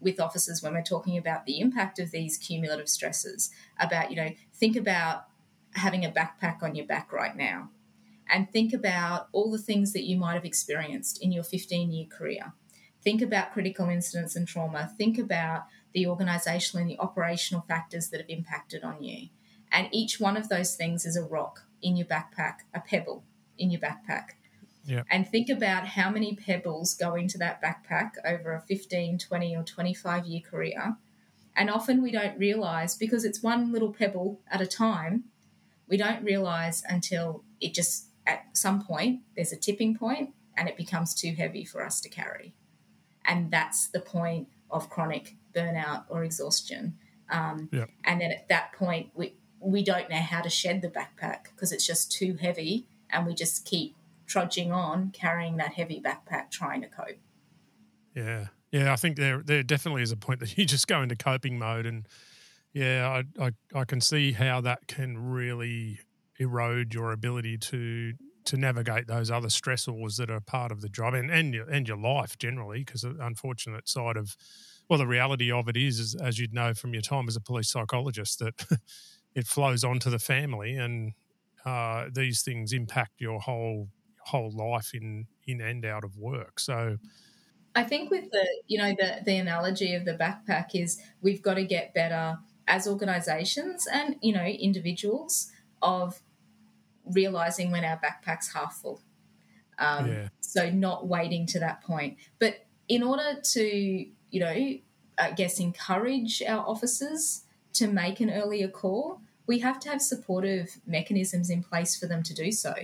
with officers when we're talking about the impact of these cumulative stresses, about, you know, think about having a backpack on your back right now and think about all the things that you might have experienced in your 15-year career. Think about critical incidents and trauma. Think about the organisational and the operational factors that have impacted on you. And each one of those things is a rock in your backpack, a pebble in your backpack. Yeah. And think about how many pebbles go into that backpack over a 15, 20 or 25-year career. And often we don't realise, because it's one little pebble at a time, we don't realise until it just at some point there's a tipping point and it becomes too heavy for us to carry. And that's the point of chronic burnout or exhaustion. And then at that point we don't know how to shed the backpack because it's just too heavy and we just keep trudging on, carrying that heavy backpack, trying to cope. Yeah. Yeah, I think there definitely is a point that you just go into coping mode and, I can see how that can really erode your ability to navigate those other stressors that are part of the job and your life generally, because the unfortunate side of, well, the reality of it is, as you'd know from your time as a police psychologist, that it flows onto the family and these things impact your whole life in and out of work. So I think with the analogy of the backpack is we've got to get better as organisations and, you know, individuals of realising when our backpack's half full. So not waiting to that point. But in order to, you know, I guess encourage our officers to make an earlier call, we have to have supportive mechanisms in place for them to do so.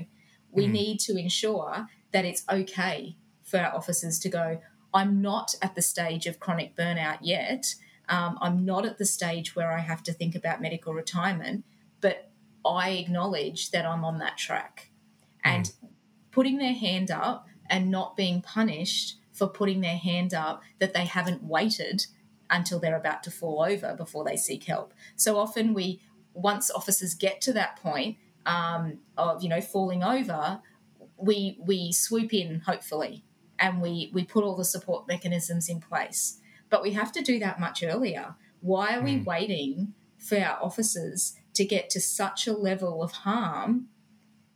We need to ensure that it's okay for our officers to go, I'm not at the stage of chronic burnout yet. I'm not at the stage where I have to think about medical retirement, but I acknowledge that I'm on that track. And putting their hand up and not being punished for putting their hand up, that they haven't waited until they're about to fall over before they seek help. So often once officers get to that point, of, you know, falling over, we swoop in, hopefully, and we put all the support mechanisms in place. But we have to do that much earlier. Why are we waiting for our officers to get to such a level of harm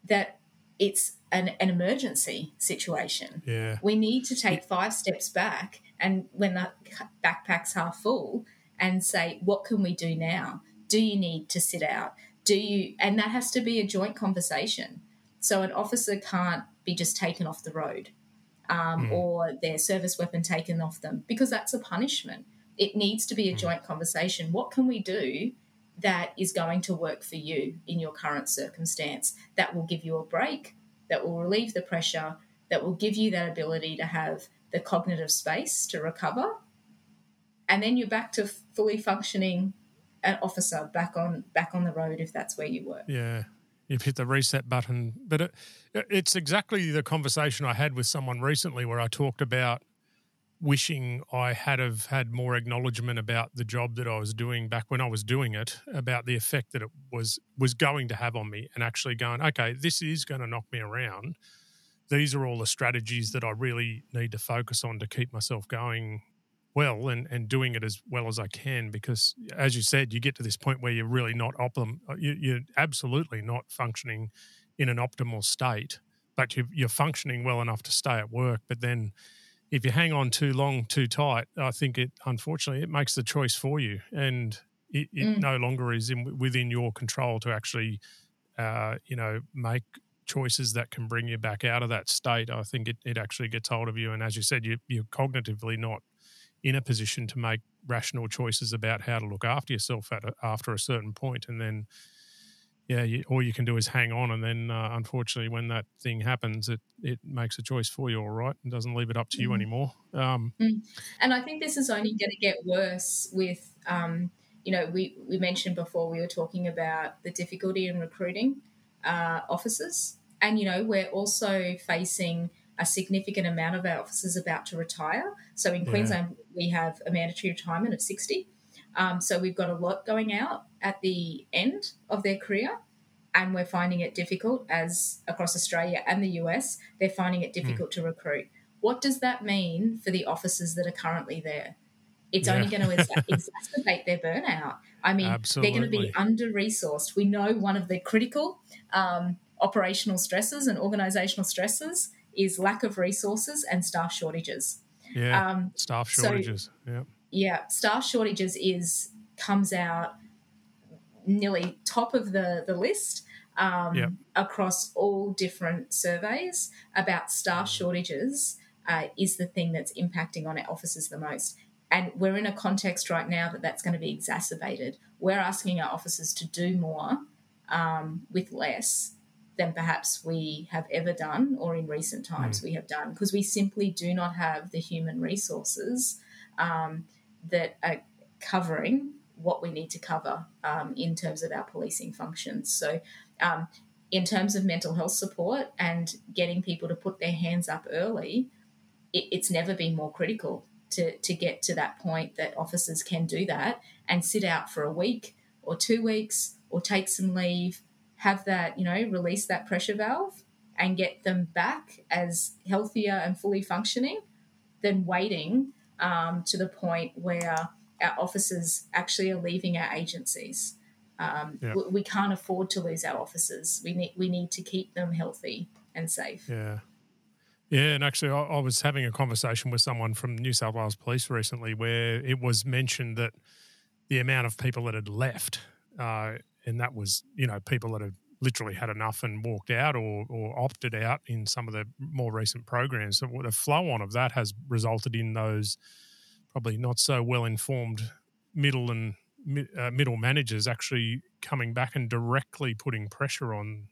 that it's an emergency situation? Yeah. We need to take 5 steps back, and when the backpack's half full, and say, what can we do now? Do you need to sit out? And that has to be a joint conversation. So an officer can't be just taken off the road or their service weapon taken off them, because that's a punishment. It needs to be a joint conversation. What can we do that is going to work for you in your current circumstance, that will give you a break, that will relieve the pressure, that will give you that ability to have the cognitive space to recover? And then you're back to fully functioning an officer back on the road, if that's where you were. Yeah, you've hit the reset button. But it's exactly the conversation I had with someone recently where I talked about wishing I had more acknowledgement about the job that I was doing back when I was doing it, about the effect that it was going to have on me, and actually going, okay, this is going to knock me around. These are all the strategies that I really need to focus on to keep myself going well and doing it as well as I can, because, as you said, you get to this point where you're really not you're absolutely not functioning in an optimal state, but you're functioning well enough to stay at work. But then if you hang on too long, too tight, I think unfortunately, it makes the choice for you, and it no longer is within your control to actually, make choices that can bring you back out of that state. I think it actually gets hold of you, and as you said, you're cognitively not in a position to make rational choices about how to look after yourself after a certain point. And then yeah, all you can do is hang on, and then unfortunately when that thing happens, it makes a choice for you, all right, and doesn't leave it up to you anymore. And I think this is only going to get worse with, we mentioned before we were talking about the difficulty in recruiting officers, and, we're also facing a significant amount of our officers about to retire. So in Queensland we have a mandatory retirement of 60. So we've got a lot going out at the end of their career, and we're finding it difficult, as across Australia and the US, they're finding it difficult to recruit. What does that mean for the officers that are currently there? It's only going to exacerbate their burnout. I mean, Absolutely. They're going to be under-resourced. We know one of the critical operational stresses and organisational stresses is lack of resources and staff shortages. Yeah, staff shortages, Yeah, staff shortages comes out nearly top of the list across all different surveys about staff shortages is the thing that's impacting on our officers the most. And we're in a context right now that's going to be exacerbated. We're asking our officers to do more with less than perhaps we have ever done, or in recent times we have done, because we simply do not have the human resources that are covering what we need to cover in terms of our policing functions. So in terms of mental health support and getting people to put their hands up early, it's never been more critical to get to that point that officers can do that and sit out for a week or 2 weeks or take some leave, have that, release that pressure valve and get them back as healthier and fully functioning than waiting to the point where our officers actually are leaving our agencies. We can't afford to lose our officers. We need to keep them healthy and safe. Yeah, and actually I was having a conversation with someone from New South Wales Police recently where it was mentioned that the amount of people that had left, and that was, people that had literally had enough and walked out or opted out in some of the more recent programs. So the flow-on of that has resulted in those probably not so well-informed middle and middle managers actually coming back and directly putting pressure on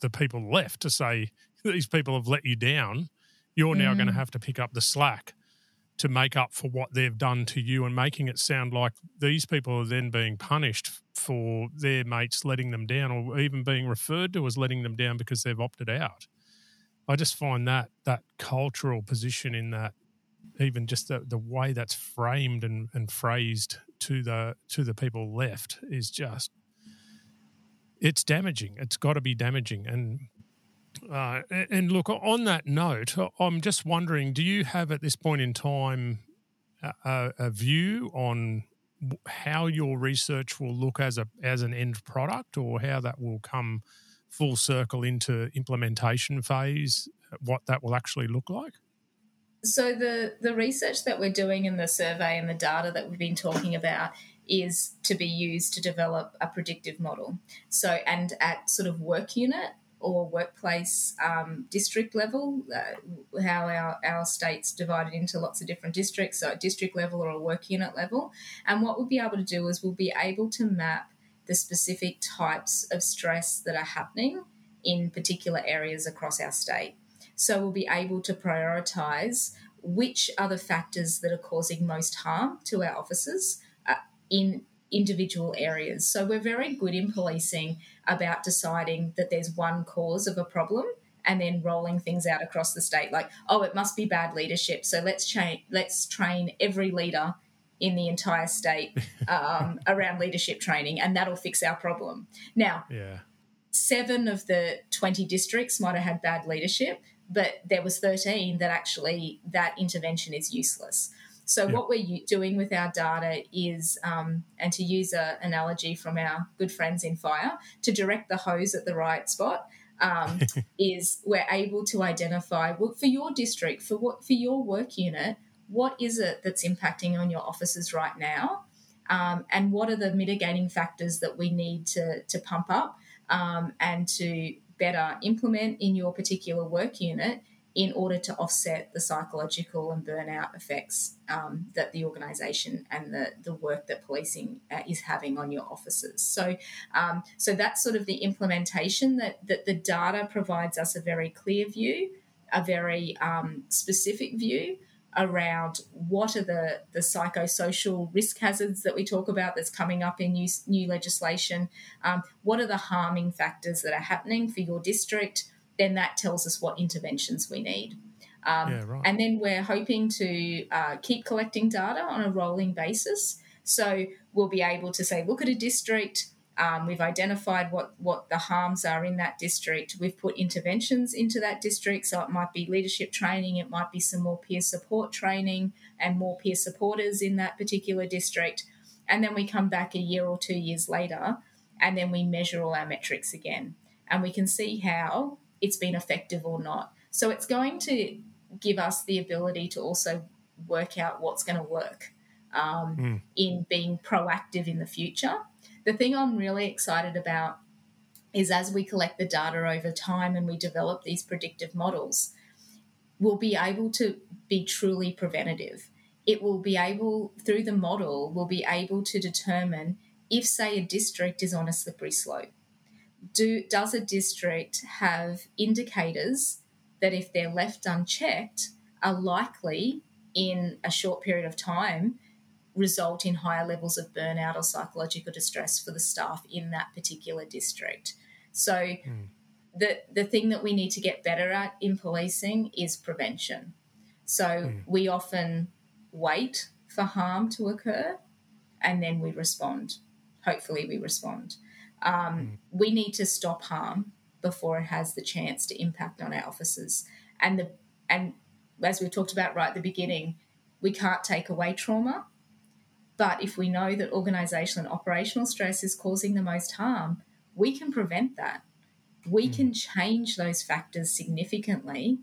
the people left to say, these people have let you down, you're now going to have to pick up the slack to make up for what they've done to you, and making it sound like these people are then being punished for their mates letting them down, or even being referred to as letting them down because they've opted out. I just find that cultural position in that, even just the way that's framed and phrased to the people left is just, it's damaging. It's got to be damaging. And look, on that note, I'm just wondering, do you have at this point in time a view on how your research will look as an end product, or how that will come full circle into implementation phase, what that will actually look like? So the research that we're doing in the survey and the data that we've been talking about is to be used to develop a predictive model. So, and at sort of work unit or workplace district level, how our state's divided into lots of different districts, so at district level or a work unit level. And what we'll be able to do is we'll be able to map the specific types of stress that are happening in particular areas across our state. So we'll be able to prioritise which are the factors that are causing most harm to our officers in individual areas. So we're very good in policing about deciding that there's one cause of a problem and then rolling things out across the state, like, oh, it must be bad leadership, so let's train every leader in the entire state around leadership training, and that'll fix our problem. Now, 7 of the 20 districts might have had bad leadership, but there was 13 that actually that intervention is useless. So what we're doing with our data is, and to use an analogy from our good friends in fire, to direct the hose at the right spot, is we're able to identify, well, for your district, for your work unit, what is it that's impacting on your officers right now, and what are the mitigating factors that we need to pump up and to better implement in your particular work unit in order to offset the psychological and burnout effects that the organisation and the work that policing is having on your officers. So that's sort of the implementation, that the data provides us a very clear view, a very specific view around what are the psychosocial risk hazards that we talk about that's coming up in new legislation, what are the harming factors that are happening for your district. Then that tells us what interventions we need. And then we're hoping to keep collecting data on a rolling basis. So we'll be able to say, look at a district, we've identified what the harms are in that district, we've put interventions into that district, so it might be leadership training, it might be some more peer support training and more peer supporters in that particular district. And then we come back a year or 2 years later and then we measure all our metrics again and we can see how it's been effective or not. So it's going to give us the ability to also work out what's going to work in being proactive in the future. The thing I'm really excited about is as we collect the data over time and we develop these predictive models, we'll be able to be truly preventative. It will be able, through the model, we'll be able to determine if, say, a district is on a slippery slope. Does a district have indicators that if they're left unchecked are likely in a short period of time result in higher levels of burnout or psychological distress for the staff in that particular district? So the thing that we need to get better at in policing is prevention. So we often wait for harm to occur and then we respond. Hopefully we respond. We need to stop harm before it has the chance to impact on our officers. And as we talked about right at the beginning, we can't take away trauma, but if we know that organisational and operational stress is causing the most harm, we can prevent that. We can change those factors significantly,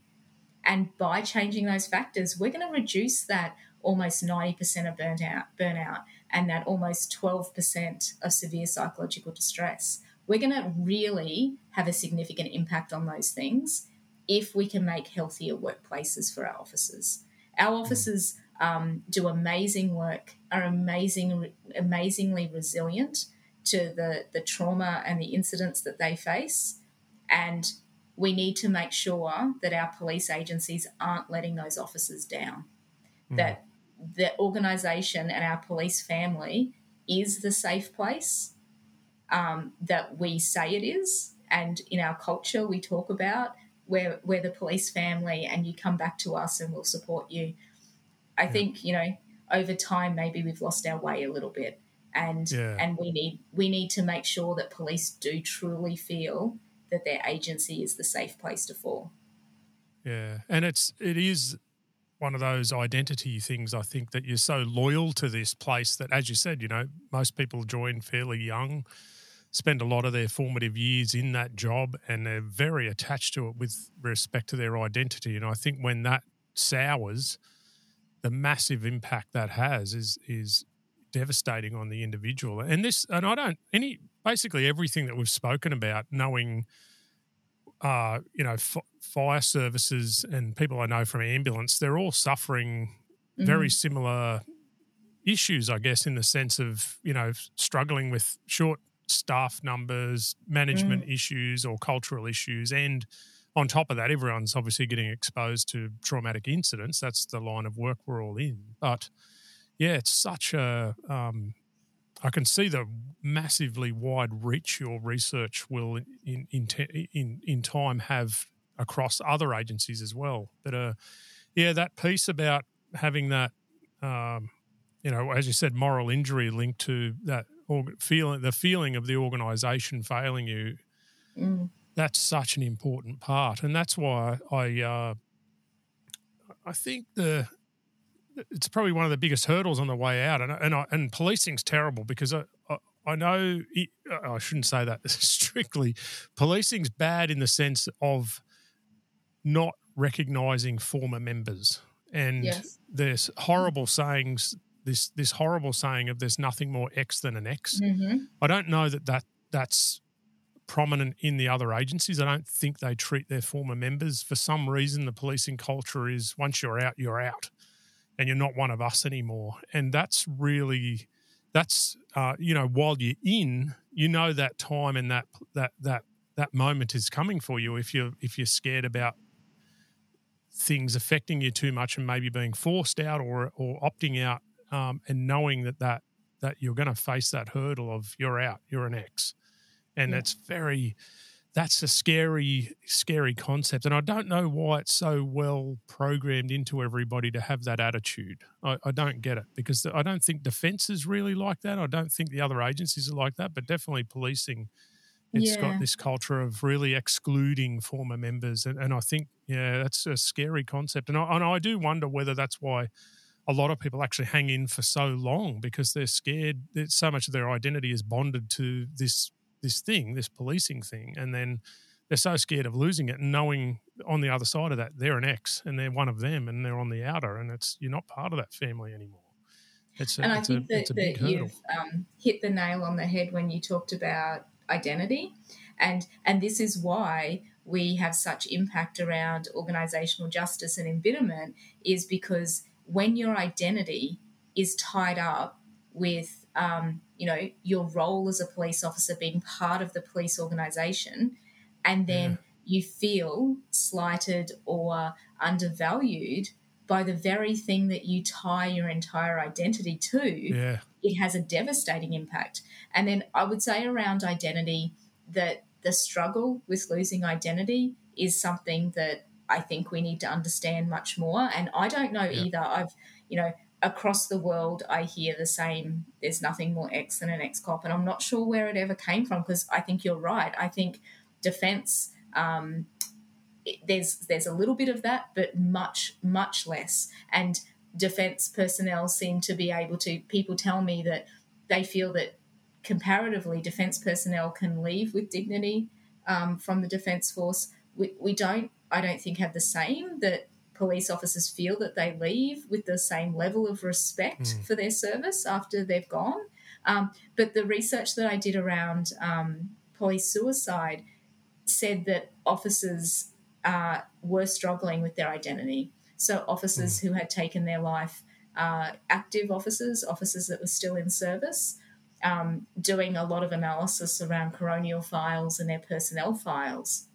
and by changing those factors, we're going to reduce that almost 90% of burnout and that almost 12% of severe psychological distress. We're going to really have a significant impact on those things if we can make healthier workplaces for our officers. Our officers do amazing work, are amazingly resilient to the trauma and the incidents that they face, and we need to make sure that our police agencies aren't letting those officers down, that the organisation and our police family is the safe place that we say it is, and in our culture we talk about we're the police family and you come back to us and we'll support you. I think, you know, over time maybe we've lost our way a little bit and we need to make sure that police do truly feel that their agency is the safe place to fall. Yeah, and it is one of those identity things, I think, that you're so loyal to this place that, as you said, you know, most people join fairly young, spend a lot of their formative years in that job, and they're very attached to it with respect to their identity. And I think when that sours, the massive impact that has is devastating on the individual. And basically everything that we've spoken about, knowing fire services and people I know from ambulance, they're all suffering very similar issues, I guess, in the sense of, you know, struggling with short staff numbers, management issues or cultural issues. And on top of that, everyone's obviously getting exposed to traumatic incidents. That's the line of work we're all in. But, yeah, it's such a I can see the massively wide reach your research will in time have across other agencies as well. But, that piece about having that, as you said, moral injury linked to that feeling of the organisation failing you, that's such an important part. And that's why I think it's probably one of the biggest hurdles on the way out, and policing's terrible because I know I shouldn't say that strictly. Policing's bad in the sense of not recognising former members, and there's horrible sayings. This horrible saying of "there's nothing more X than an X." I don't know that that's prominent in the other agencies. I don't think they treat their former members. For some reason, the policing culture is once you're out, you're out, and you're not one of us anymore. And that's really, while you're in, that time and that moment is coming for you if you're scared about things affecting you too much and maybe being forced out or opting out, and knowing that you're going to face that hurdle of you're out, you're an ex. And that's a scary, scary concept. And I don't know why it's so well programmed into everybody to have that attitude. I don't get it, because I don't think defence is really like that. I don't think the other agencies are like that, but definitely policing, it's got this culture of really excluding former members. And I think, that's a scary concept. And I do wonder whether that's why a lot of people actually hang in for so long, because they're scared that so much of their identity is bonded to this policing thing, and then they're so scared of losing it and knowing on the other side of that they're an ex and they're one of them and they're on the outer, and it's you're not part of that family anymore. I think you've hit the nail on the head when you talked about identity, and this is why we have such impact around organisational justice and embitterment, is because when your identity is tied up with your role as a police officer, being part of the police organisation, and then you feel slighted or undervalued by the very thing that you tie your entire identity to, it has a devastating impact. And then I would say around identity that the struggle with losing identity is something that I think we need to understand much more. And I don't know either. Across the world, I hear the same, there's nothing more ex than an ex-cop, and I'm not sure where it ever came from, because I think you're right. I think defence, there's a little bit of that, but much, much less. And defence personnel seem to be able to, people tell me that they feel that comparatively defence personnel can leave with dignity from the defence force. I don't think have the same, that police officers feel that they leave with the same level of respect for their service after they've gone. But the research that I did around police suicide said that officers were struggling with their identity. So officers who had taken their life, active officers that were still in service, doing a lot of analysis around coronial files and their personnel files.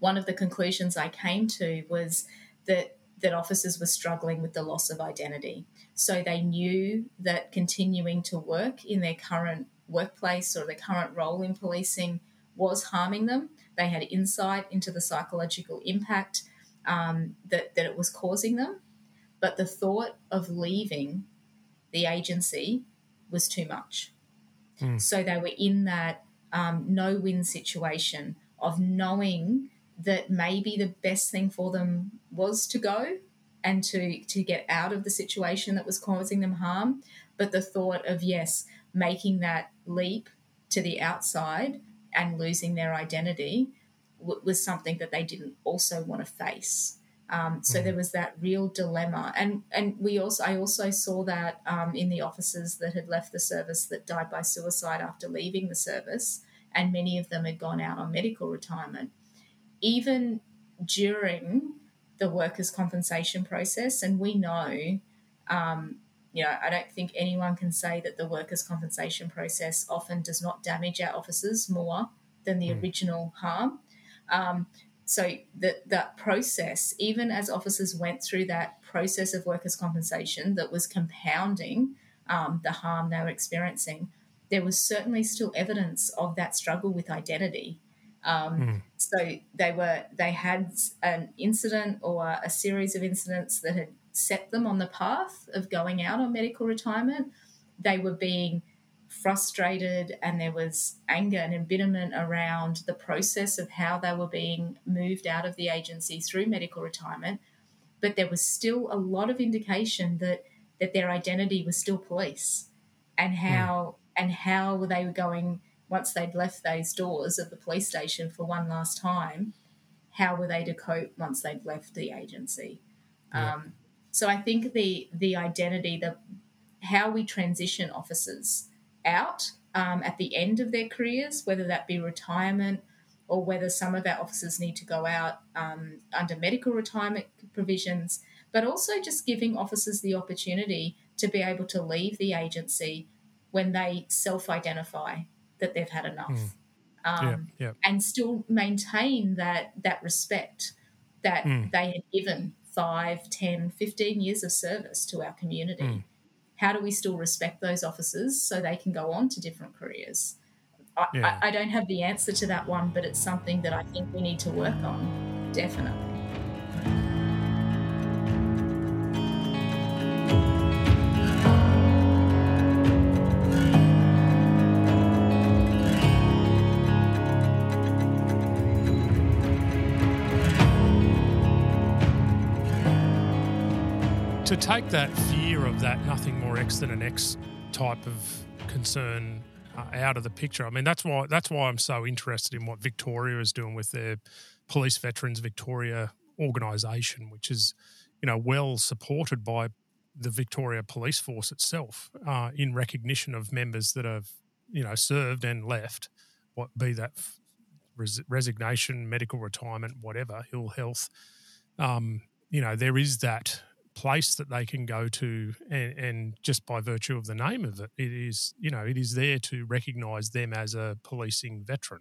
One of the conclusions I came to was that officers were struggling with the loss of identity. So they knew that continuing to work in their current workplace or their current role in policing was harming them. They had insight into the psychological impact that it was causing them. But the thought of leaving the agency was too much. So they were in that no-win situation of knowing that maybe the best thing for them was to go and to get out of the situation that was causing them harm. But the thought of, making that leap to the outside and losing their identity was something that they didn't also want to face. So there was that real dilemma. And I also saw that in the officers that had left the service that died by suicide after leaving the service, and many of them had gone out on medical retirement. Even during the workers' compensation process, and we know, I don't think anyone can say that the workers' compensation process often does not damage our officers more than the original harm. So that process, even as officers went through that process of workers' compensation that was compounding the harm they were experiencing, there was certainly still evidence of that struggle with identity. So they had an incident or a series of incidents that had set them on the path of going out on medical retirement. They were being frustrated, and there was anger and embitterment around the process of how they were being moved out of the agency through medical retirement. But there was still a lot of indication that their identity was still police, and how they were going. Once they'd left those doors of the police station for one last time, how were they to cope once they'd left the agency? So I think the identity, how we transition officers out at the end of their careers, whether that be retirement or whether some of our officers need to go out under medical retirement provisions, but also just giving officers the opportunity to be able to leave the agency when they self-identify that they've had enough, and still maintain that respect that they had given 5, 10, 15 years of service to our community. How do we still respect those officers so they can go on to different careers? I don't have the answer to that one, but it's something that I think we need to work on, definitely. To take that fear of that nothing more X than an X type of concern out of the picture. I mean, that's why I'm so interested in what Victoria is doing with their Police Veterans Victoria organisation, which is, well supported by the Victoria Police Force itself in recognition of members that have, served and left, resignation, medical retirement, whatever, ill health. There is that place that they can go to, and just by virtue of the name of it, it is there to recognise them as a policing veteran.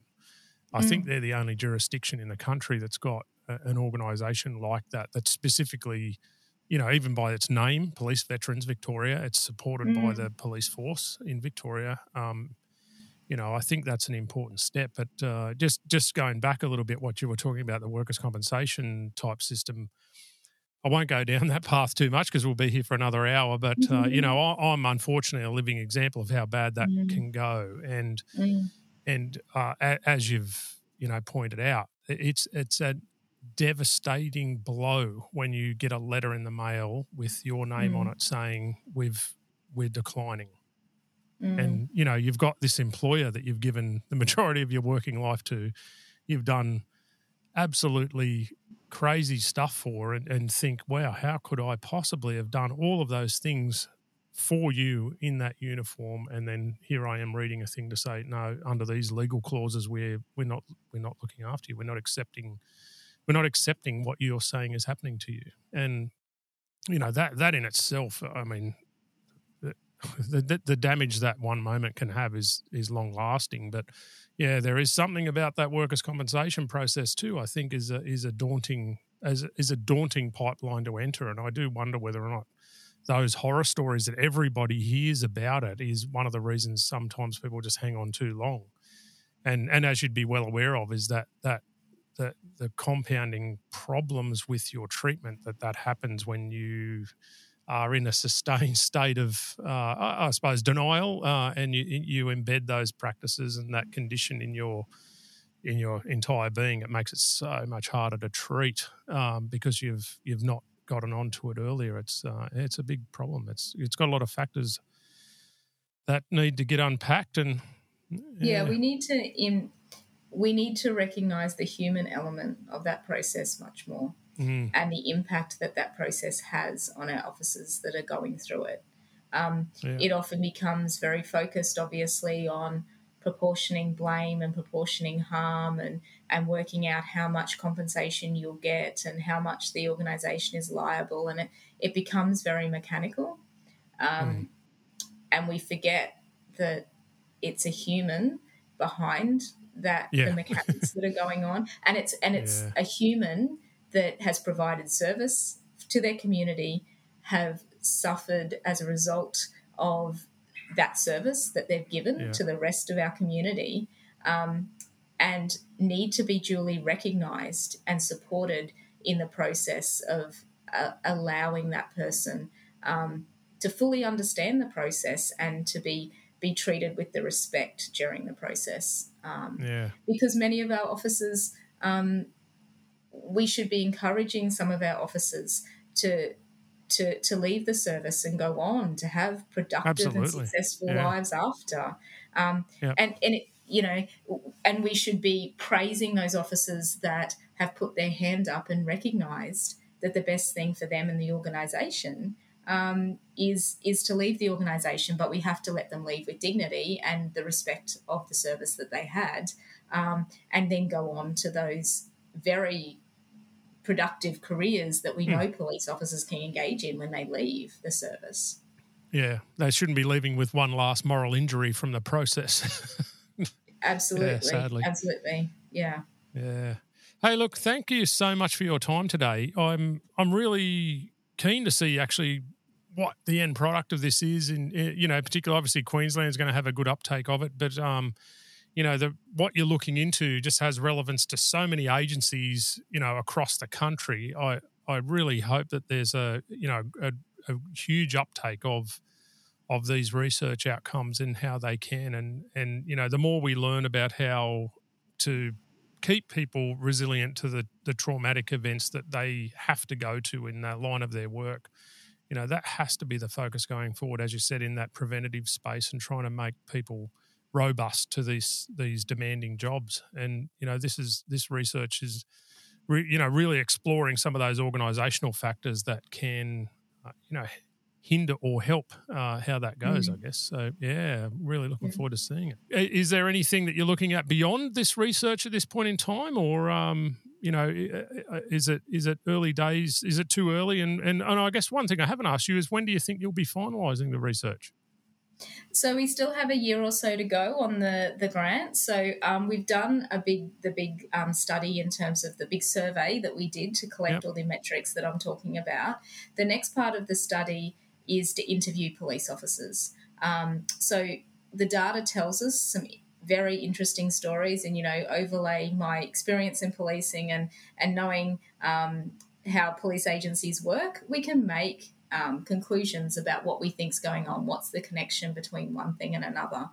I think they're the only jurisdiction in the country that's got an organisation like that, that's specifically, even by its name, Police Veterans Victoria, it's supported by the police force in Victoria. I think that's an important step. But just going back a little bit, what you were talking about, the workers' compensation type system, I won't go down that path too much because we'll be here for another hour, but, I'm unfortunately a living example of how bad that can go. And as you've, pointed out, it's a devastating blow when you get a letter in the mail with your name on it saying we're declining. And, you've got this employer that you've given the majority of your working life to, you've done absolutely crazy stuff for, and think, wow, how could I possibly have done all of those things for you in that uniform? And then here I am reading a thing to say, no, under these legal clauses, we're not looking after you. We're not accepting what you're saying is happening to you. And that in itself, I mean, the damage that one moment can have is long lasting. But yeah, there is something about that workers' compensation process too, I think, is a daunting pipeline to enter, and I do wonder whether or not those horror stories that everybody hears about it is one of the reasons sometimes people just hang on too long. And as you'd be well aware of, is that the compounding problems with your treatment that happens when you are in a sustained state of, I suppose, denial, and you embed those practices and that condition in your entire being. It makes it so much harder to treat because you've not gotten onto it earlier. It's a big problem. It's got a lot of factors that need to get unpacked. And we need to recognise the human element of that process much more. And the impact that process has on our officers that are going through it. It often becomes very focused, obviously, on proportioning blame and proportioning harm and working out how much compensation you'll get and how much the organisation is liable, and it becomes very mechanical. And we forget that it's a human behind that, the mechanics that are going on, and it's a human that has provided service to their community, have suffered as a result of that service that they've given to the rest of our community, and need to be duly recognised and supported in the process of allowing that person to fully understand the process and to be treated with the respect during the process. Because many of our officers... we should be encouraging some of our officers to leave the service and go on to have productive and successful lives after. And we should be praising those officers that have put their hand up and recognised that the best thing for them and the organisation is to leave the organisation, but we have to let them leave with dignity and the respect of the service that they had, and then go on to those very productive careers that we know police officers can engage in when they leave the service. Yeah, they shouldn't be leaving with one last moral injury from the process. Absolutely. Yeah, sadly. Absolutely, yeah. Yeah. Hey, look, thank you so much for your time today. I'm really keen to see actually what the end product of this is. In, you know, particularly obviously Queensland's going to have a good uptake of it, but you know, what you're looking into just has relevance to so many agencies, you know, across the country. I really hope that there's a huge uptake of these research outcomes and how they can and you know, the more we learn about how to keep people resilient to the traumatic events that they have to go to in the line of their work, you know, that has to be the focus going forward, as you said, in that preventative space and trying to make people robust to these demanding jobs. And, you know, this research is, you know, really exploring some of those organisational factors that can, you know, hinder or help how that goes, I guess. So, yeah, really looking forward to seeing it. Is there anything that you're looking at beyond this research at this point in time, or, you know, is it early days? Is it too early? And I guess one thing I haven't asked you is, when do you think you'll be finalising the research? So we still have a year or so to go on the grant. So we've done the big study in terms of the big survey that we did to collect all the metrics that I'm talking about. The next part of the study is to interview police officers. So the data tells us some very interesting stories, and, you know, overlay my experience in policing and knowing how police agencies work, we can make conclusions about what we think's going on, what's the connection between one thing and another.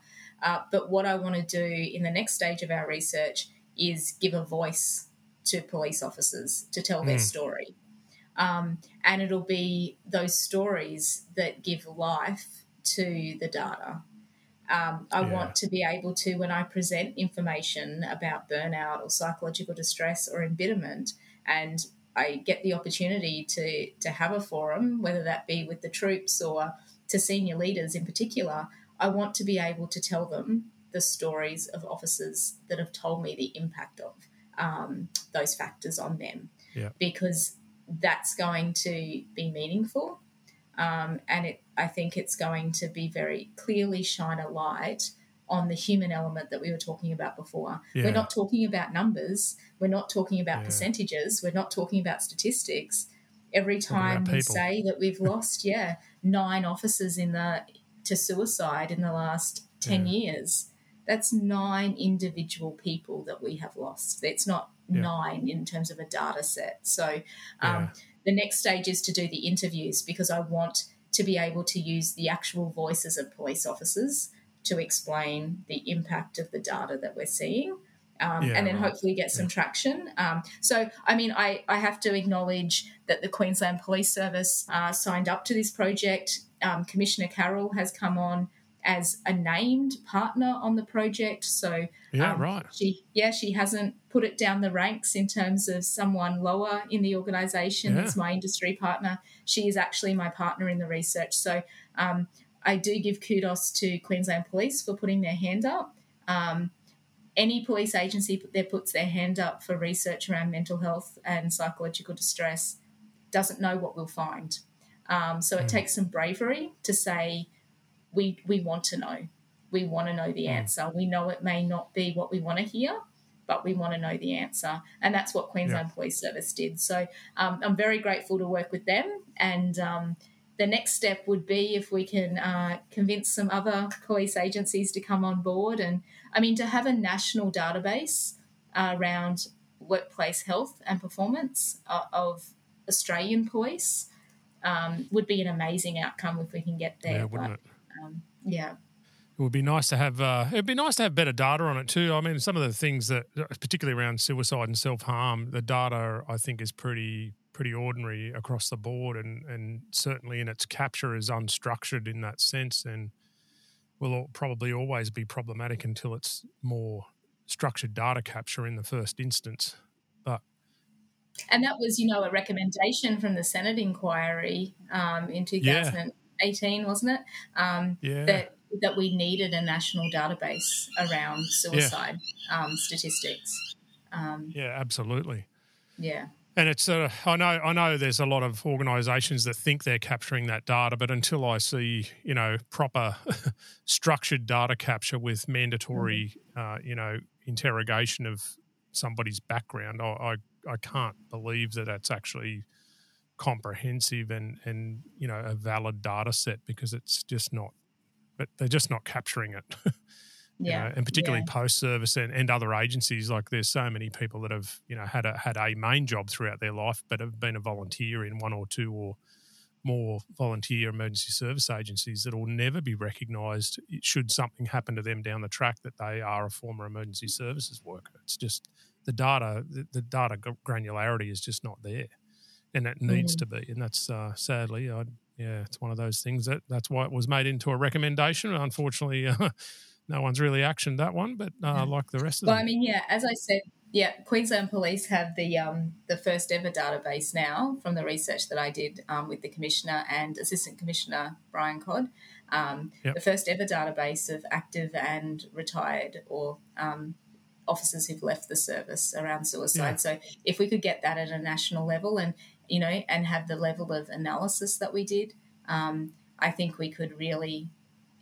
But what I want to do in the next stage of our research is give a voice to police officers to tell their story. And it'll be those stories that give life to the data. I want to be able to, when I present information about burnout or psychological distress or embitterment, and I get the opportunity to have a forum, whether that be with the troops or to senior leaders in particular, I want to be able to tell them the stories of officers that have told me the impact of those factors on them, because that's going to be meaningful, and I think it's going to be very clearly shine a light on the human element that we were talking about before. We're not talking about numbers. We're not talking about percentages. We're not talking about statistics. Every time we say that we've lost, 9 officers to suicide in the last 10 years, that's 9 individual people that we have lost. It's not 9 in terms of a data set. So the next stage is to do the interviews, because I want to be able to use the actual voices of police officers to explain the impact of the data that we're seeing, and then hopefully get some traction. So, I mean, I have to acknowledge that the Queensland Police Service signed up to this project. Commissioner Carroll has come on as a named partner on the project. So, she hasn't put it down the ranks in terms of someone lower in the organisation that's my industry partner. She is actually my partner in the research. So, I do give kudos to Queensland Police for putting their hand up. Any police agency that puts their hand up for research around mental health and psychological distress doesn't know what we'll find. So it takes some bravery to say, we want to know. We want to know the answer. We know it may not be what we want to hear, but we want to know the answer. And that's what Queensland Police Service did. So I'm very grateful to work with them, and the next step would be if we can convince some other police agencies to come on board. And, I mean, to have a national database around workplace health and performance of Australian police would be an amazing outcome if we can get there. Yeah, wouldn't it? It would be nice to have. It'd be nice to have better data on it too. I mean, some of the things that, particularly around suicide and self-harm, the data I think is pretty ordinary across the board, and certainly in its capture is unstructured in that sense, and will probably always be problematic until it's more structured data capture in the first instance. But And that was, you know, a recommendation from the Senate inquiry in 2018, wasn't it? That we needed a national database around suicide statistics. Absolutely. Yeah. And it's I know there's a lot of organisations that think they're capturing that data, but until I see, you know, proper structured data capture with mandatory, interrogation of somebody's background, I can't believe that that's actually comprehensive and you know, a valid data set, because it's just not. But they're just not capturing it. You know, and particularly post service and other agencies. Like, there's so many people that have, you know, had a main job throughout their life, but have been a volunteer in one or two or more volunteer emergency service agencies that will never be recognised should something happen to them down the track that they are a former emergency services worker. It's just the data granularity is just not there, and it needs to be. And that's sadly, it's one of those things that's why it was made into a recommendation. Unfortunately, no one's really actioned that one, but like the rest of them. Well, I mean, as I said, Queensland Police have the first ever database now, from the research that I did with the Commissioner and Assistant Commissioner Brian Codd, the first ever database of active and retired or officers who've left the service around suicide. Yeah. So if we could get that at a national level and have the level of analysis that we did, I think we could really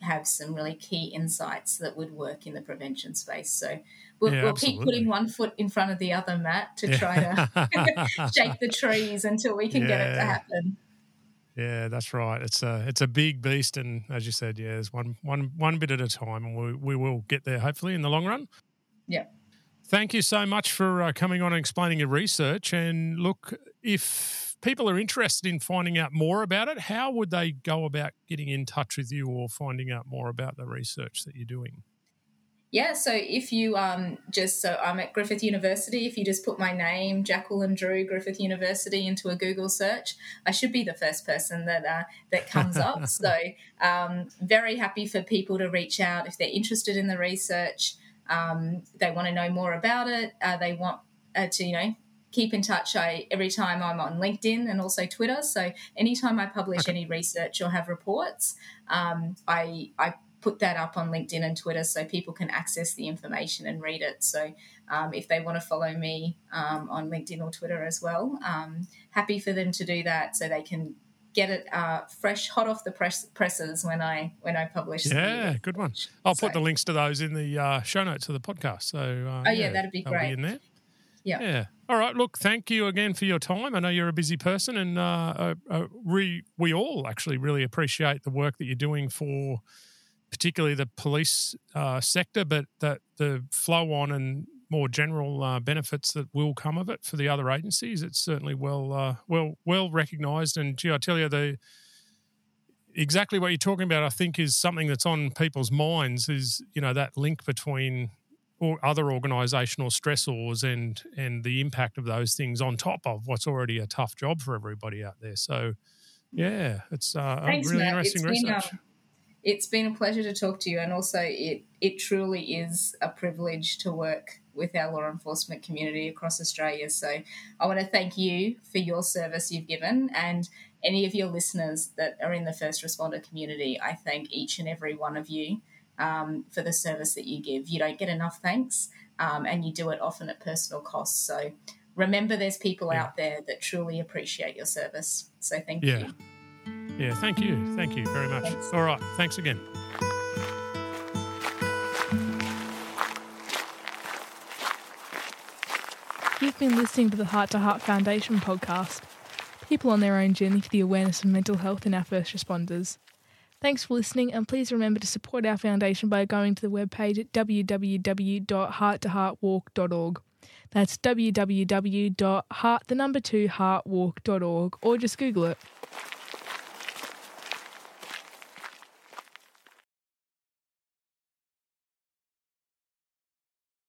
have some really key insights that would work in the prevention space. So we'll keep putting one foot in front of the other, Matt, to try to shake the trees until we can get it to happen. Yeah, that's right. It's a big beast, and as you said, there's one bit at a time, and we will get there hopefully in the long run. Yeah. Thank you so much for coming on and explaining your research. And look, if people are interested in finding out more about it, how would they go about getting in touch with you or finding out more about the research that you're doing? Yeah, so if you I'm at Griffith University. If you just put my name, Jacqueline Drew, Griffith University, into a Google search, I should be the first person that comes up. So very happy for people to reach out if they're interested in the research. They want to know more about it. They want to, keep in touch. Every time I'm on LinkedIn and also Twitter. So anytime I publish any research or have reports, I put that up on LinkedIn and Twitter so people can access the information and read it. So if they want to follow me on LinkedIn or Twitter as well, happy for them to do that so they can get it fresh, hot off the presses when I publish. Yeah, good one. I'll put the links to those in the show notes of the podcast. So that'd be great. Be in there. Yeah. Yeah. All right. Look, thank you again for your time. I know you're a busy person, and we all actually really appreciate the work that you're doing for particularly the police sector, but that the flow on and more general benefits that will come of it for the other agencies. It's certainly well recognised. And gee, I tell you, exactly what you're talking about, I think, is something that's on people's minds, is, you know, that link between or other organisational stressors and the impact of those things on top of what's already a tough job for everybody out there. So, yeah, it's a really interesting research. It's been a pleasure to talk to you, and also it truly is a privilege to work with our law enforcement community across Australia. So I want to thank you for your service you've given, and any of your listeners that are in the first responder community. I thank each and every one of you for the service that you give. You don't get enough thanks, and you do it often at personal cost. So remember, there's people out there that truly appreciate your service. So thank you. Yeah, thank you. Thank you very much. Thanks. All right, thanks again. You've been listening to the Heart to Heart Foundation podcast, people on their own journey for the awareness of mental health in our first responders. Thanks for listening, and please remember to support our foundation by going to the webpage at www.hearttoheartwalk.org. That's www.heartwalk.org, or just Google it.